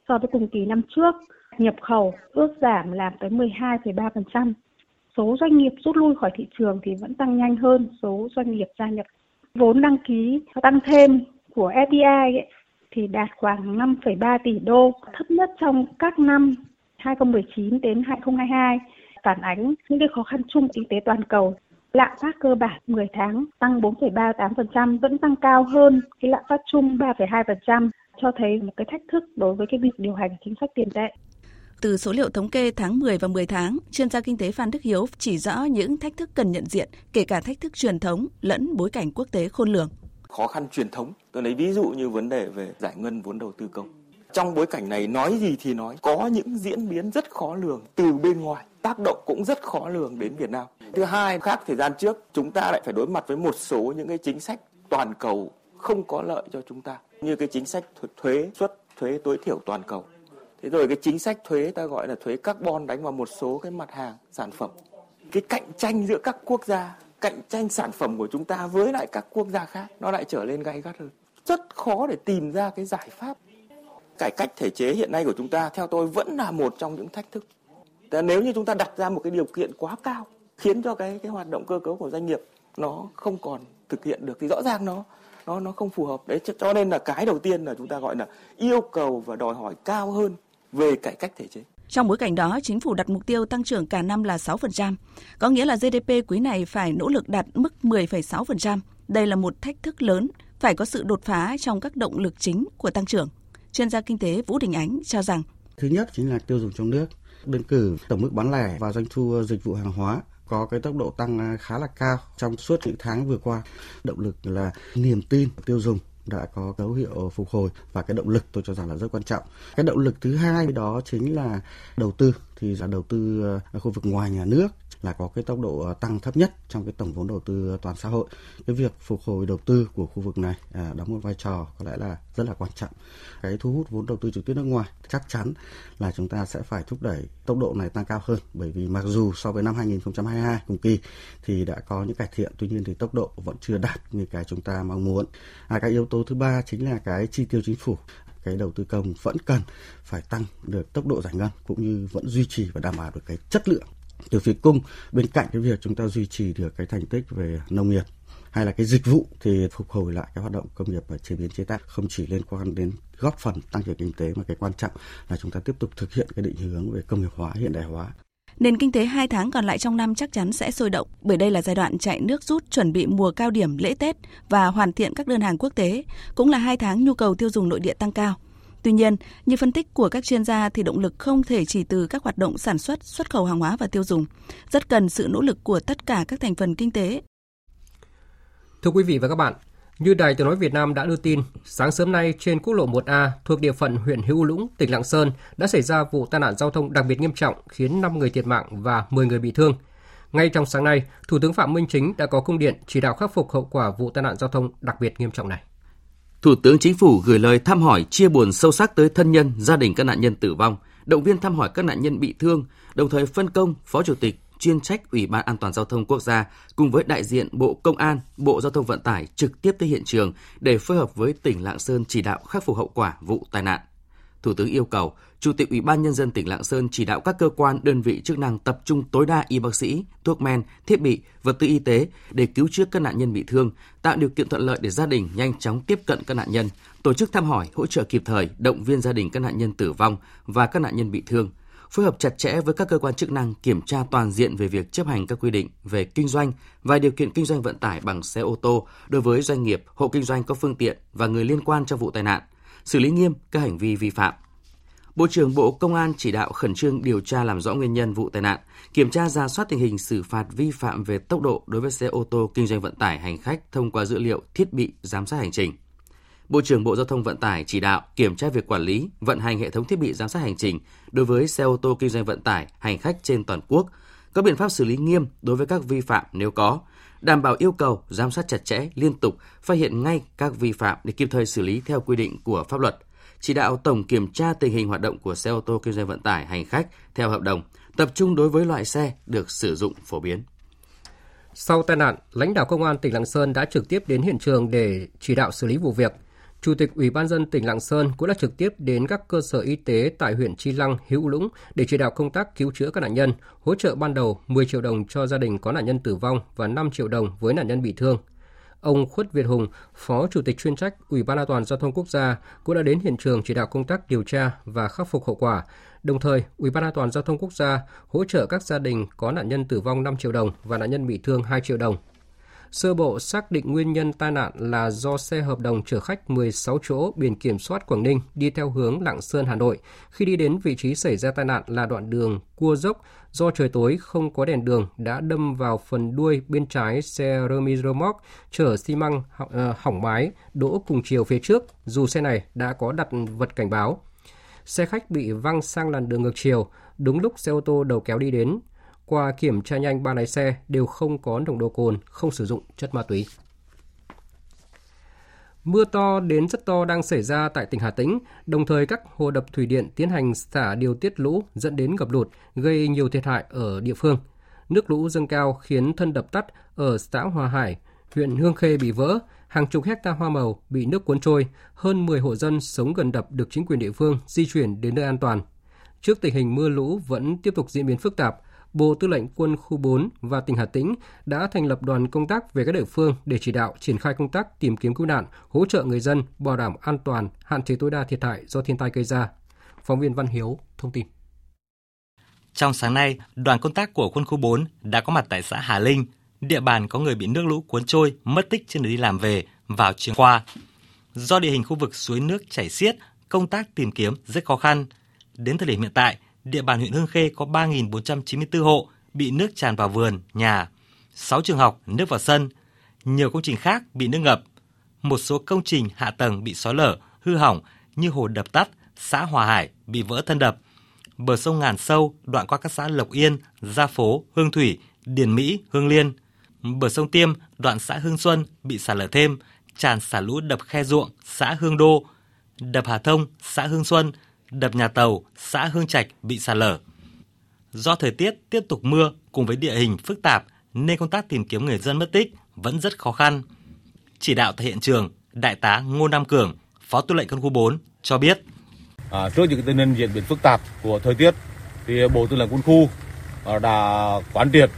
so với cùng kỳ năm trước. Nhập khẩu ước giảm làm tới 12,3%. Số doanh nghiệp rút lui khỏi thị trường thì vẫn tăng nhanh hơn số doanh nghiệp gia nhập. Vốn đăng ký tăng thêm của FDI thì đạt khoảng 5,3 tỷ đô, thấp nhất trong các năm 2019 đến 2022, phản ánh những cái khó khăn chung kinh tế toàn cầu. Lạm phát cơ bản 10 tháng tăng 4,38%, vẫn tăng cao hơn cái lạm phát chung 3,2%, cho thấy một cái thách thức đối với cái việc điều hành chính sách tiền tệ. Từ số liệu thống kê tháng 10 và 10 tháng, chuyên gia kinh tế Phan Đức Hiếu chỉ rõ những thách thức cần nhận diện, kể cả thách thức truyền thống lẫn bối cảnh quốc tế khôn lường. Khó khăn truyền thống, tôi lấy ví dụ như vấn đề về giải ngân vốn đầu tư công. Trong bối cảnh này nói gì thì nói, có những diễn biến rất khó lường từ bên ngoài, tác động cũng rất khó lường đến Việt Nam. Thứ hai, khác thời gian trước, chúng ta lại phải đối mặt với một số những cái chính sách toàn cầu không có lợi cho chúng ta, như cái chính sách thuế suất, thuế tối thiểu toàn cầu. Thế rồi cái chính sách thuế ta gọi là thuế carbon đánh vào một số cái mặt hàng, sản phẩm. Cái cạnh tranh giữa các quốc gia, cạnh tranh sản phẩm của chúng ta với lại các quốc gia khác nó lại trở lên gay gắt hơn. Rất khó để tìm ra cái giải pháp. Cải cách thể chế hiện nay của chúng ta theo tôi vẫn là một trong những thách thức. Nếu như chúng ta đặt ra một cái điều kiện quá cao khiến cho cái hoạt động cơ cấu của doanh nghiệp nó không còn thực hiện được thì rõ ràng nó không phù hợp. Đấy, cho nên là cái đầu tiên là chúng ta gọi là yêu cầu và đòi hỏi cao hơn về cải cách thể chế. Trong bối cảnh đó, chính phủ đặt mục tiêu tăng trưởng cả năm là 6%, có nghĩa là GDP quý này phải nỗ lực đạt mức 10,6%. Đây là một thách thức lớn, phải có sự đột phá trong các động lực chính của tăng trưởng. Chuyên gia kinh tế Vũ Đình Ánh cho rằng, thứ nhất chính là tiêu dùng trong nước, đơn cử tổng mức bán lẻ và doanh thu dịch vụ hàng hóa có cái tốc độ tăng khá là cao trong suốt những tháng vừa qua. Động lực là niềm tin tiêu dùng đã có dấu hiệu phục hồi và cái động lực tôi cho rằng là rất quan trọng. Cái động lực thứ hai đó chính là đầu tư, thì là đầu tư ở khu vực ngoài nhà nước là có cái tốc độ tăng thấp nhất trong cái tổng vốn đầu tư toàn xã hội. Cái việc phục hồi đầu tư của khu vực này đóng một vai trò có lẽ là rất là quan trọng. Cái thu hút vốn đầu tư trực tiếp nước ngoài chắc chắn là chúng ta sẽ phải thúc đẩy tốc độ này tăng cao hơn, bởi vì mặc dù so với năm 2022 cùng kỳ thì đã có những cải thiện, tuy nhiên thì tốc độ vẫn chưa đạt như cái chúng ta mong muốn. Cái yếu tố thứ ba chính là cái chi tiêu chính phủ. Cái đầu tư công vẫn cần phải tăng được tốc độ giải ngân cũng như vẫn duy trì và đảm bảo được cái chất lượng từ phía cung, bên cạnh cái việc chúng ta duy trì được cái thành tích về nông nghiệp hay là cái dịch vụ thì phục hồi lại cái hoạt động công nghiệp và chế biến chế tạo không chỉ liên quan đến góp phần tăng trưởng kinh tế mà cái quan trọng là chúng ta tiếp tục thực hiện cái định hướng về công nghiệp hóa, hiện đại hóa. Nền kinh tế 2 tháng còn lại trong năm chắc chắn sẽ sôi động, bởi đây là giai đoạn chạy nước rút chuẩn bị mùa cao điểm lễ Tết và hoàn thiện các đơn hàng quốc tế, cũng là 2 tháng nhu cầu tiêu dùng nội địa tăng cao. Tuy nhiên, như phân tích của các chuyên gia thì động lực không thể chỉ từ các hoạt động sản xuất, xuất khẩu hàng hóa và tiêu dùng. Rất cần sự nỗ lực của tất cả các thành phần kinh tế. Thưa quý vị và các bạn, Như Đài Tiếng nói Việt Nam đã đưa tin, sáng sớm nay trên quốc lộ 1A thuộc địa phận huyện Hữu Lũng, tỉnh Lạng Sơn đã xảy ra vụ tai nạn giao thông đặc biệt nghiêm trọng khiến 5 người thiệt mạng và 10 người bị thương. Ngay trong sáng nay, Thủ tướng Phạm Minh Chính đã có công điện chỉ đạo khắc phục hậu quả vụ tai nạn giao thông đặc biệt nghiêm trọng này. Thủ tướng Chính phủ gửi lời thăm hỏi chia buồn sâu sắc tới thân nhân, gia đình các nạn nhân tử vong, động viên thăm hỏi các nạn nhân bị thương, đồng thời phân công Phó Chủ tịch chuyên trách Ủy ban An toàn Giao thông Quốc gia cùng với đại diện Bộ Công an, Bộ Giao thông Vận tải trực tiếp tới hiện trường để phối hợp với tỉnh Lạng Sơn chỉ đạo khắc phục hậu quả vụ tai nạn. Thủ tướng yêu cầu Chủ tịch Ủy ban Nhân dân tỉnh Lạng Sơn chỉ đạo các cơ quan, đơn vị chức năng tập trung tối đa y bác sĩ, thuốc men, thiết bị, vật tư y tế để cứu chữa các nạn nhân bị thương, tạo điều kiện thuận lợi để gia đình nhanh chóng tiếp cận các nạn nhân, tổ chức thăm hỏi, hỗ trợ kịp thời, động viên gia đình các nạn nhân tử vong và các nạn nhân bị thương, phối hợp chặt chẽ với các cơ quan chức năng kiểm tra toàn diện về việc chấp hành các quy định về kinh doanh và điều kiện kinh doanh vận tải bằng xe ô tô đối với doanh nghiệp, hộ kinh doanh có phương tiện và người liên quan trong vụ tai nạn, xử lý nghiêm các hành vi vi phạm. Bộ trưởng Bộ Công an chỉ đạo khẩn trương điều tra làm rõ nguyên nhân vụ tai nạn, kiểm tra rà soát tình hình xử phạt vi phạm về tốc độ đối với xe ô tô kinh doanh vận tải hành khách thông qua dữ liệu thiết bị giám sát hành trình. Bộ trưởng Bộ Giao thông Vận tải chỉ đạo kiểm tra việc quản lý, vận hành hệ thống thiết bị giám sát hành trình đối với xe ô tô kinh doanh vận tải hành khách trên toàn quốc, có biện pháp xử lý nghiêm đối với các vi phạm nếu có, đảm bảo yêu cầu giám sát chặt chẽ, liên tục, phát hiện ngay các vi phạm để kịp thời xử lý theo quy định của pháp luật. Chỉ đạo tổng kiểm tra tình hình hoạt động của xe ô tô kinh doanh vận tải hành khách theo hợp đồng, tập trung đối với loại xe được sử dụng phổ biến. Sau tai nạn, lãnh đạo Công an tỉnh Lạng Sơn đã trực tiếp đến hiện trường để chỉ đạo xử lý vụ việc. Chủ tịch Ủy ban nhân dân tỉnh Lạng Sơn cũng đã trực tiếp đến các cơ sở y tế tại huyện Chi Lăng, Hữu Lũng để chỉ đạo công tác cứu chữa các nạn nhân, hỗ trợ ban đầu 10 triệu đồng cho gia đình có nạn nhân tử vong và 5 triệu đồng với nạn nhân bị thương. Ông Khuất Việt Hùng, Phó Chủ tịch chuyên trách Ủy ban An toàn Giao thông Quốc gia cũng đã đến hiện trường chỉ đạo công tác điều tra và khắc phục hậu quả. Đồng thời, Ủy ban An toàn Giao thông Quốc gia hỗ trợ các gia đình có nạn nhân tử vong 5 triệu đồng và nạn nhân bị thương 2 triệu đồng. Sơ bộ xác định nguyên nhân tai nạn là do xe hợp đồng chở khách 16 chỗ biển kiểm soát Quảng Ninh đi theo hướng Lạng Sơn, Hà Nội. Khi đi đến vị trí xảy ra tai nạn là đoạn đường cua dốc, do trời tối không có đèn đường đã đâm vào phần đuôi bên trái xe remorumoc chở xi măng hỏng mái đỗ cùng chiều phía trước, dù xe này đã có đặt vật cảnh báo. Xe khách bị văng sang làn đường ngược chiều, đúng lúc xe ô tô đầu kéo đi đến. Qua kiểm tra nhanh, 3 lái xe đều không có nồng độ cồn, không sử dụng chất ma túy. Mưa to đến rất to đang xảy ra tại tỉnh Hà Tĩnh, đồng thời các hồ đập thủy điện tiến hành xả điều tiết lũ dẫn đến ngập lụt, gây nhiều thiệt hại ở địa phương. Nước lũ dâng cao khiến thân đập Tắt ở xã Hòa Hải, huyện Hương Khê bị vỡ, hàng chục hecta hoa màu bị nước cuốn trôi, hơn 10 hộ dân sống gần đập được chính quyền địa phương di chuyển đến nơi an toàn. Trước tình hình mưa lũ vẫn tiếp tục diễn biến phức tạp, Bộ Tư lệnh Quân khu 4 và tỉnh Hà Tĩnh đã thành lập đoàn công tác về các địa phương để chỉ đạo triển khai công tác tìm kiếm cứu nạn, hỗ trợ người dân, bảo đảm an toàn, hạn chế tối đa thiệt hại do thiên tai gây ra. Phóng viên Văn Hiếu thông tin. Trong sáng nay, đoàn công tác của Quân khu 4 đã có mặt tại xã Hà Linh, địa bàn có người bị nước lũ cuốn trôi, mất tích trên đường đi làm về vào chiều qua. Do địa hình khu vực suối nước chảy xiết, công tác tìm kiếm rất khó khăn. Đến thời điểm hiện tại, địa bàn huyện Hương Khê có 3.494 hộ bị nước tràn vào vườn, nhà, 6 trường học nước vào sân, nhiều công trình khác bị nước ngập. Một số công trình hạ tầng bị xói lở, hư hỏng như hồ đập Tắt, xã Hòa Hải bị vỡ thân đập. Bờ sông Ngàn Sâu đoạn qua các xã Lộc Yên, Gia Phố, Hương Thủy, Điền Mỹ, Hương Liên. Bờ sông Tiêm đoạn xã Hương Xuân bị sạt lở thêm, tràn xả lũ đập Khe Ruộng, xã Hương Đô, đập Hà Thông, xã Hương Xuân, đập Nhà Tàu, xã Hương Trạch bị sạt lở. Do thời tiết tiếp tục mưa cùng với địa hình phức tạp nên công tác tìm kiếm người dân mất tích vẫn rất khó khăn. Chỉ đạo tại hiện trường, Đại tá Ngô Nam Cường, Phó Tư lệnh Quân khu 4 cho biết: Trước những tình hình diễn biến phức tạp của thời tiết, thì Bộ Tư lệnh Quân khu đã quán triệt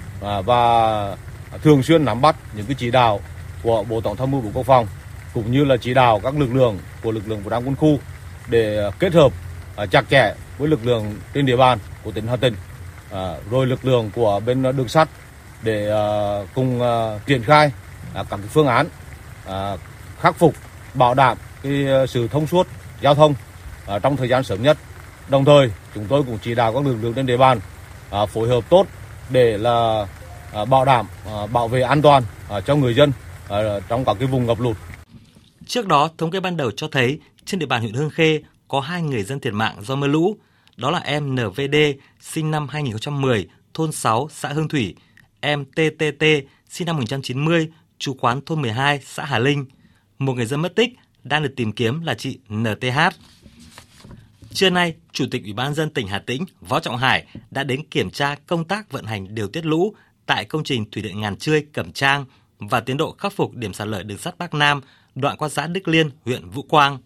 và thường xuyên nắm bắt những cái chỉ đạo của Bộ Tổng tham mưu Bộ Quốc phòng cũng như là chỉ đạo các lực lượng của Vũ trang Quân khu để kết hợp chặt chẽ với lực lượng trên địa bàn của tỉnh Hà Tĩnh, rồi lực lượng của bên đường sắt để cùng triển khai các phương án khắc phục, bảo đảm cái sự thông suốt giao thông trong thời gian sớm nhất. Đồng thời, chúng tôi cũng chỉ đạo các lực lượng trên địa bàn phối hợp tốt để là bảo vệ an toàn cho người dân trong các cái vùng ngập lụt. Trước đó, thống kê ban đầu cho thấy trên địa bàn huyện Hương Khê có 2 người dân thiệt mạng do mưa lũ. Đó là em NVD, sinh năm 2010, thôn 6, xã Hương Thủy, em TTT, sinh năm 1990, trú quán thôn 12, xã Hà Linh. Một người dân mất tích đang được tìm kiếm là chị NTH. Trưa nay, Chủ tịch Ủy ban nhân dân tỉnh Hà Tĩnh Võ Trọng Hải đã đến kiểm tra công tác vận hành điều tiết lũ tại công trình thủy điện Ngàn Chươi, Cẩm Trang và tiến độ khắc phục điểm sạt lở đường sắt Bắc Nam đoạn qua xã Đức Liên, huyện Vũ Quang.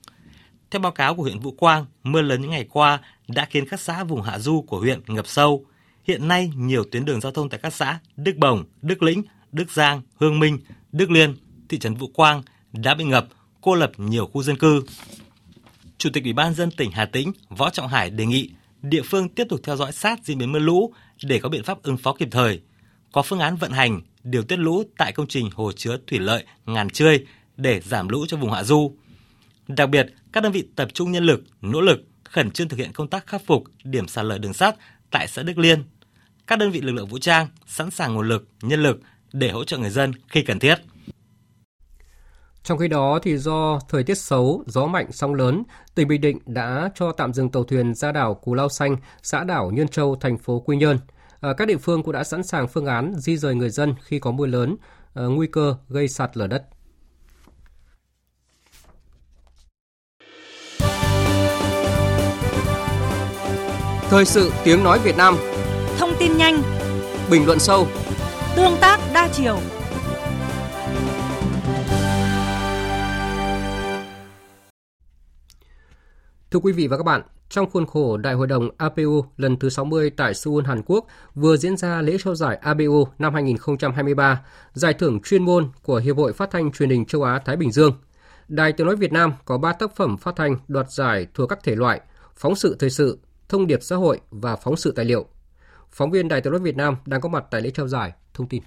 Theo báo cáo của huyện Vũ Quang, mưa lớn những ngày qua đã khiến các xã vùng hạ du của huyện ngập sâu. Hiện nay, nhiều tuyến đường giao thông tại các xã Đức Bồng, Đức Lĩnh, Đức Giang, Hương Minh, Đức Liên, thị trấn Vũ Quang đã bị ngập, cô lập nhiều khu dân cư. Chủ tịch Ủy ban nhân dân tỉnh Hà Tĩnh Võ Trọng Hải đề nghị địa phương tiếp tục theo dõi sát diễn biến mưa lũ để có biện pháp ứng phó kịp thời, có phương án vận hành điều tiết lũ tại công trình hồ chứa thủy lợi Ngàn Chươi để giảm lũ cho vùng hạ du. Đặc biệt, các đơn vị tập trung nhân lực, nỗ lực khẩn trương thực hiện công tác khắc phục điểm sạt lở đường sắt tại xã Đức Liên. Các đơn vị lực lượng vũ trang sẵn sàng nguồn lực, nhân lực để hỗ trợ người dân khi cần thiết. Trong khi đó, thì do thời tiết xấu, gió mạnh, sóng lớn, tỉnh Bình Định đã cho tạm dừng tàu thuyền ra đảo Cù Lao Xanh, xã đảo Nhơn Châu, thành phố Quy Nhơn. Các địa phương cũng đã sẵn sàng phương án di dời người dân khi có mưa lớn, nguy cơ gây sạt lở đất. Thời sự tiếng nói Việt Nam. Thông tin nhanh, bình luận sâu, tương tác đa chiều. Thưa quý vị và các bạn, trong khuôn khổ Đại hội đồng APU lần thứ 60 tại Seoul, Hàn Quốc vừa diễn ra lễ trao giải APU năm 2023, giải thưởng chuyên môn của Hiệp hội Phát thanh truyền hình châu Á-Thái Bình Dương. Đài Tiếng nói Việt Nam có 3 tác phẩm phát thanh đoạt giải thuộc các thể loại phóng sự thời sự, thông điệp xã hội và phóng sự tài liệu. Phóng viên Đài Tiếng nói Việt Nam đang có mặt tại lễ trao giải, thông tin.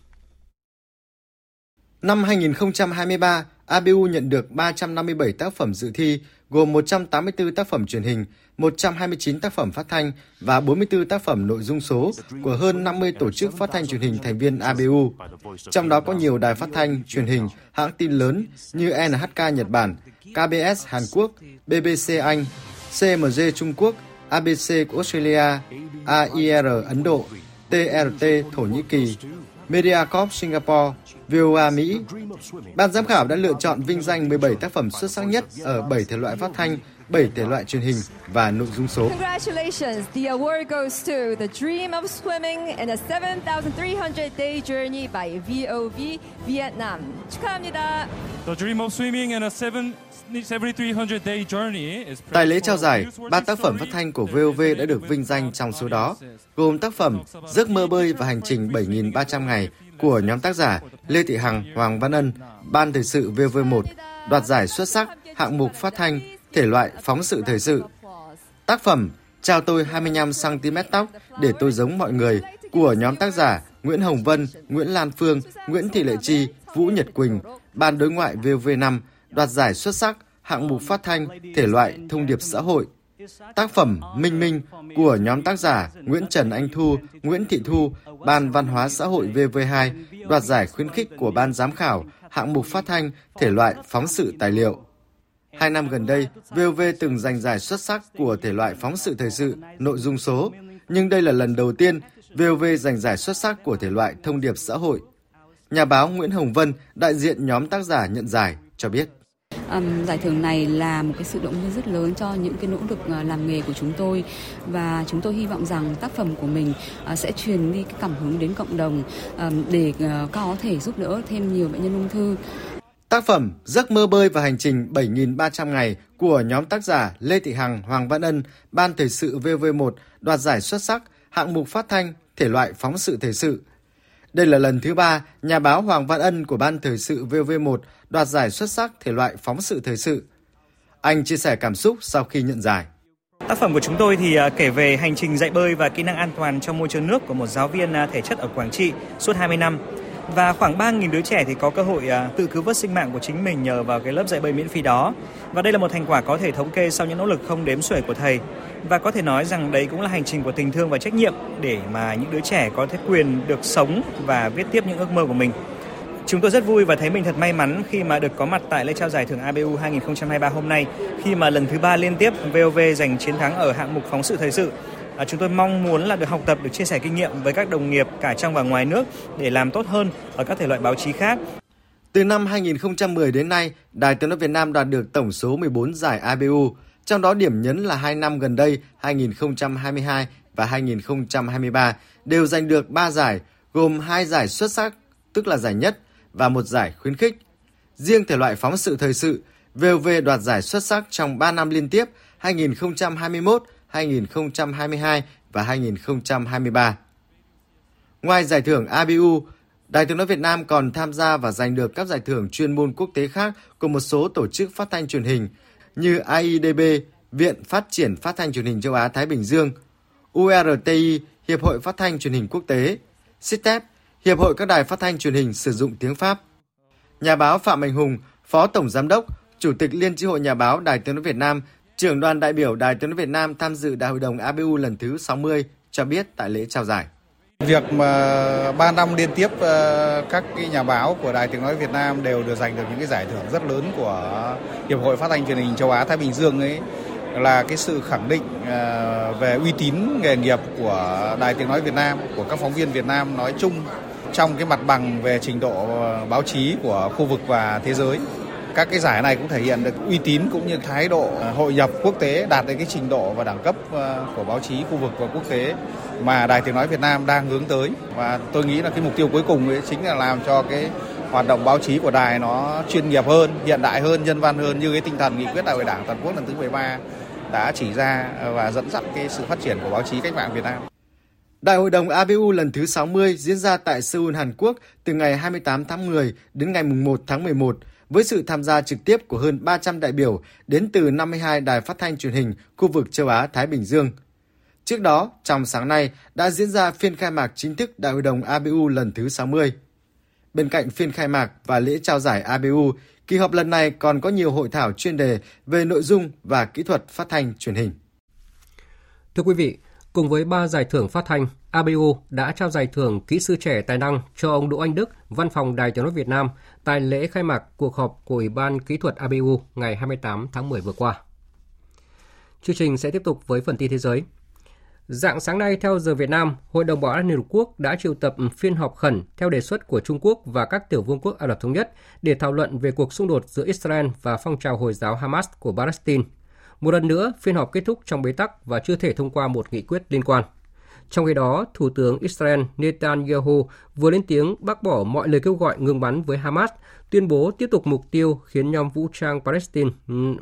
Năm 2023, APU nhận được 357 tác phẩm dự thi, gồm 184 tác phẩm truyền hình, 129 tác phẩm phát thanh và 44 tác phẩm nội dung số của hơn 50 tổ chức phát thanh truyền hình thành viên APU. Trong đó có nhiều đài phát thanh, truyền hình, hãng tin lớn như NHK Nhật Bản, KBS Hàn Quốc, BBC Anh, CMG Trung Quốc, ABC Australia, AIR Ấn Độ, TRT Thổ Nhĩ Kỳ, MediaCorp Singapore, VOA Mỹ. Ban giám khảo đã lựa chọn vinh danh 17 tác phẩm xuất sắc nhất ở 7 thể loại phát thanh, 7 thể loại truyền hình và nội dung số. Tại lễ trao giải, 3 tác phẩm phát thanh của VOV đã được vinh danh trong số đó, gồm tác phẩm Giấc mơ bơi và Hành trình 7.300 ngày của nhóm tác giả Lê Thị Hằng, Hoàng Văn Ân, Ban Thời sự VOV1, đoạt giải xuất sắc hạng mục phát thanh, thể loại phóng sự thời sự. Tác phẩm Chào tôi 25cm tóc để tôi giống mọi người của nhóm tác giả Nguyễn Hồng Vân, Nguyễn Lan Phương, Nguyễn Thị Lệ Chi, Vũ Nhật Quỳnh, Ban đối ngoại VOV5, đoạt giải xuất sắc hạng mục phát thanh, thể loại thông điệp xã hội. Tác phẩm Minh Minh của nhóm tác giả Nguyễn Trần Anh Thu, Nguyễn Thị Thu, Ban Văn hóa xã hội VV2, đoạt giải khuyến khích của Ban giám khảo, hạng mục phát thanh, thể loại phóng sự tài liệu. 2 năm gần đây, VOV từng giành giải xuất sắc của thể loại phóng sự thời sự, nội dung số, nhưng đây là lần đầu tiên VOV giành giải xuất sắc của thể loại thông điệp xã hội. Nhà báo Nguyễn Hồng Vân, đại diện nhóm tác giả nhận giải, cho biết. Giải thưởng này là một cái sự động viên rất lớn cho những cái nỗ lực làm nghề của chúng tôi, và chúng tôi hy vọng rằng tác phẩm của mình sẽ truyền đi cái cảm hứng đến cộng đồng để có thể giúp đỡ thêm nhiều bệnh nhân ung thư. Tác phẩm Giấc mơ bơi và Hành trình 7.300 ngày của nhóm tác giả Lê Thị Hằng, Hoàng Văn Ân, Ban Thời sự VV1 đoạt giải xuất sắc hạng mục phát thanh, thể loại phóng sự thời sự. Đây là lần thứ 3 nhà báo Hoàng Văn Ân của Ban Thời sự VV1 đoạt giải xuất sắc thể loại phóng sự thời sự. Anh chia sẻ cảm xúc sau khi nhận giải. Tác phẩm của chúng tôi thì kể về hành trình dạy bơi và kỹ năng an toàn trong môi trường nước của một giáo viên thể chất ở Quảng Trị suốt 20 năm. Và khoảng 3.000 đứa trẻ thì có cơ hội tự cứu vớt sinh mạng của chính mình nhờ vào cái lớp dạy bơi miễn phí đó. Và đây là một thành quả có thể thống kê sau những nỗ lực không đếm xuể của thầy. Và có thể nói rằng đấy cũng là hành trình của tình thương và trách nhiệm để mà những đứa trẻ có thể quyền được sống và viết tiếp những ước mơ của mình. Chúng tôi rất vui và thấy mình thật may mắn khi mà được có mặt tại lễ trao giải thưởng ABU 2023 hôm nay, khi mà lần thứ 3 liên tiếp VOV giành chiến thắng ở hạng mục phóng sự thời sự. Chúng tôi mong muốn là được học tập, được chia sẻ kinh nghiệm với các đồng nghiệp cả trong và ngoài nước để làm tốt hơn ở các thể loại báo chí khác. Từ năm 2010 đến nay, Đài Tiếng nói Việt Nam đạt được tổng số 14 giải ABU, trong đó điểm nhấn là 2 năm gần đây 2022 và 2023 đều giành được 3 giải, gồm 2 giải xuất sắc, tức là giải nhất, và 1 giải khuyến khích. Riêng thể loại phóng sự thời sự, VOV đoạt giải xuất sắc trong 3 năm liên tiếp 2021, 2022 và 2023. Ngoài giải thưởng ABU, Đài Tiếng nói Việt Nam còn tham gia và giành được các giải thưởng chuyên môn quốc tế khác của một số tổ chức phát thanh truyền hình như AIDB, Viện Phát triển Phát thanh truyền hình châu Á-Thái Bình Dương, URTI, Hiệp hội Phát thanh truyền hình quốc tế, SITEP, Hiệp hội các đài phát thanh truyền hình sử dụng tiếng Pháp. Nhà báo Phạm Mạnh Hùng, Phó Tổng Giám đốc, Chủ tịch Liên chi hội Nhà báo Đài Tiếng nói Việt Nam, trưởng đoàn đại biểu Đài Tiếng nói Việt Nam tham dự Đại hội đồng ABU lần thứ 60 cho biết tại lễ trao giải. Việc mà 3 năm liên tiếp các nhà báo của Đài Tiếng nói Việt Nam đều được giành được những cái giải thưởng rất lớn của Hiệp hội Phát thanh truyền hình châu Á Thái Bình Dương ấy là cái sự khẳng định về uy tín nghề nghiệp của Đài Tiếng nói Việt Nam, của các phóng viên Việt Nam nói chung trong cái mặt bằng về trình độ báo chí của khu vực và thế giới. Các cái giải này cũng thể hiện được uy tín cũng như thái độ hội nhập quốc tế đạt đến cái trình độ và đẳng cấp của báo chí khu vực và quốc tế mà Đài Tiếng nói Việt Nam đang hướng tới. Và tôi nghĩ là cái mục tiêu cuối cùng ấy chính là làm cho cái hoạt động báo chí của đài nó chuyên nghiệp hơn, hiện đại hơn, nhân văn hơn như cái tinh thần nghị quyết Đại hội Đảng toàn quốc lần thứ 13 đã chỉ ra và dẫn dắt cái sự phát triển của báo chí cách mạng Việt Nam. Đại hội đồng ABU lần thứ 60 diễn ra tại Seoul, Hàn Quốc từ ngày 28 tháng 10 đến ngày 1 tháng 11 với sự tham gia trực tiếp của hơn 300 đại biểu đến từ 52 đài phát thanh truyền hình khu vực châu Á-Thái Bình Dương. Trước đó, trong sáng nay đã diễn ra phiên khai mạc chính thức Đại hội đồng ABU lần thứ 60. Bên cạnh phiên khai mạc và lễ trao giải ABU, kỳ họp lần này còn có nhiều hội thảo chuyên đề về nội dung và kỹ thuật phát thanh truyền hình. Thưa quý vị, cùng với 3 giải thưởng phát thanh, ABU đã trao giải thưởng kỹ sư trẻ tài năng cho ông Đỗ Anh Đức, Văn phòng Đài Tiếng nói Việt Nam tại lễ khai mạc cuộc họp của Ủy ban Kỹ thuật ABU ngày 28 tháng 10 vừa qua. Chương trình sẽ tiếp tục với phần tin thế giới. Rạng sáng nay theo giờ Việt Nam, Hội đồng Bảo an Liên Hợp Quốc đã triệu tập phiên họp khẩn theo đề xuất của Trung Quốc và các tiểu vương quốc Ả Rập Thống Nhất để thảo luận về cuộc xung đột giữa Israel và phong trào Hồi giáo Hamas của Palestine. Một lần nữa, phiên họp kết thúc trong bế tắc và chưa thể thông qua một nghị quyết liên quan. Trong khi đó, Thủ tướng Israel Netanyahu vừa lên tiếng bác bỏ mọi lời kêu gọi ngừng bắn với Hamas, tuyên bố tiếp tục mục tiêu khiến nhóm vũ trang Palestine